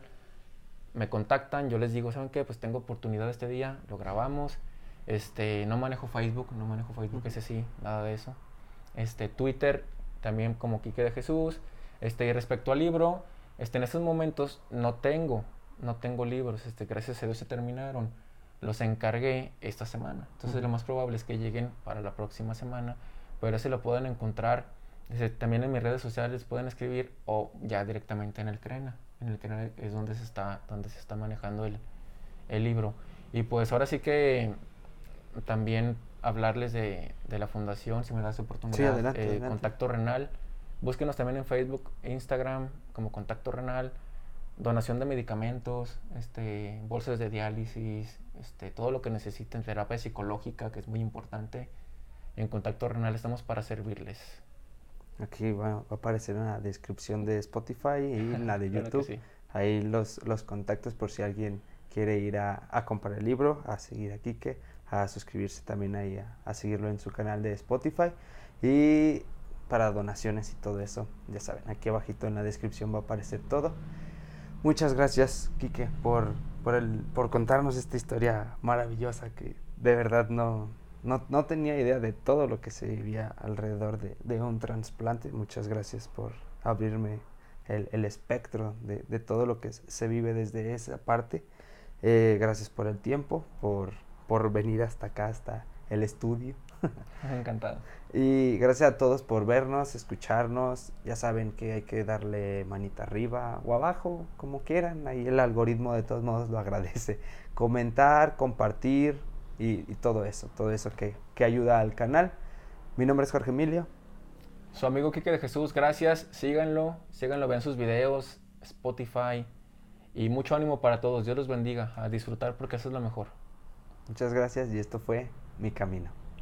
Me contactan, yo les digo, ¿saben qué? Pues tengo oportunidad este día, lo grabamos. Este, no manejo Facebook, no manejo Facebook, ese sí, nada de eso. Este, Twitter, también como Quique de Jesús. Este, y respecto al libro, este, en estos momentos no tengo, no tengo libros, este, gracias a Dios se terminaron. Los encargué esta semana, entonces uh-huh. Lo más probable es que lleguen para la próxima semana, pero ese lo pueden encontrar, este, también en mis redes sociales pueden escribir o ya directamente en el CRENA. En el que es donde se está, donde se está manejando el, el libro. Y pues ahora sí que también hablarles de, de la fundación, si me das oportunidad. Sí, adelante, eh, adelante. Contacto Renal. Búsquenos también en Facebook e Instagram como Contacto Renal. Donación de medicamentos, este, bolsas de diálisis, este, todo lo que necesiten, terapia psicológica, que es muy importante. En Contacto Renal estamos para servirles. Aquí va, va a aparecer una descripción de Spotify y la de YouTube. Claro que sí. Ahí los, los contactos por si alguien quiere ir a, a comprar el libro, a seguir a Quique, a suscribirse también ahí, a, a seguirlo en su canal de Spotify. Y para donaciones y todo eso, ya saben, aquí abajito en la descripción va a aparecer todo. Muchas gracias, Quique, por, por, el, por contarnos esta historia maravillosa que de verdad no... No, no tenía idea de todo lo que se vivía alrededor de, de un trasplante. Muchas gracias por abrirme el, el espectro de, de todo lo que se vive desde esa parte. Eh, gracias por el tiempo, por, por venir hasta acá, hasta el estudio. Encantado. Y gracias a todos por vernos, escucharnos. Ya saben que hay que darle manita arriba o abajo, como quieran. Ahí el algoritmo de todos modos lo agradece. Comentar, compartir. Y, y todo eso, todo eso que, que ayuda al canal. Mi nombre es Jorge Emilio. Su amigo Quique de Jesús, gracias. Síganlo, síganlo, vean sus videos, Spotify. Y mucho ánimo para todos. Dios los bendiga. A disfrutar porque eso es lo mejor. Muchas gracias y esto fue Mi Camino.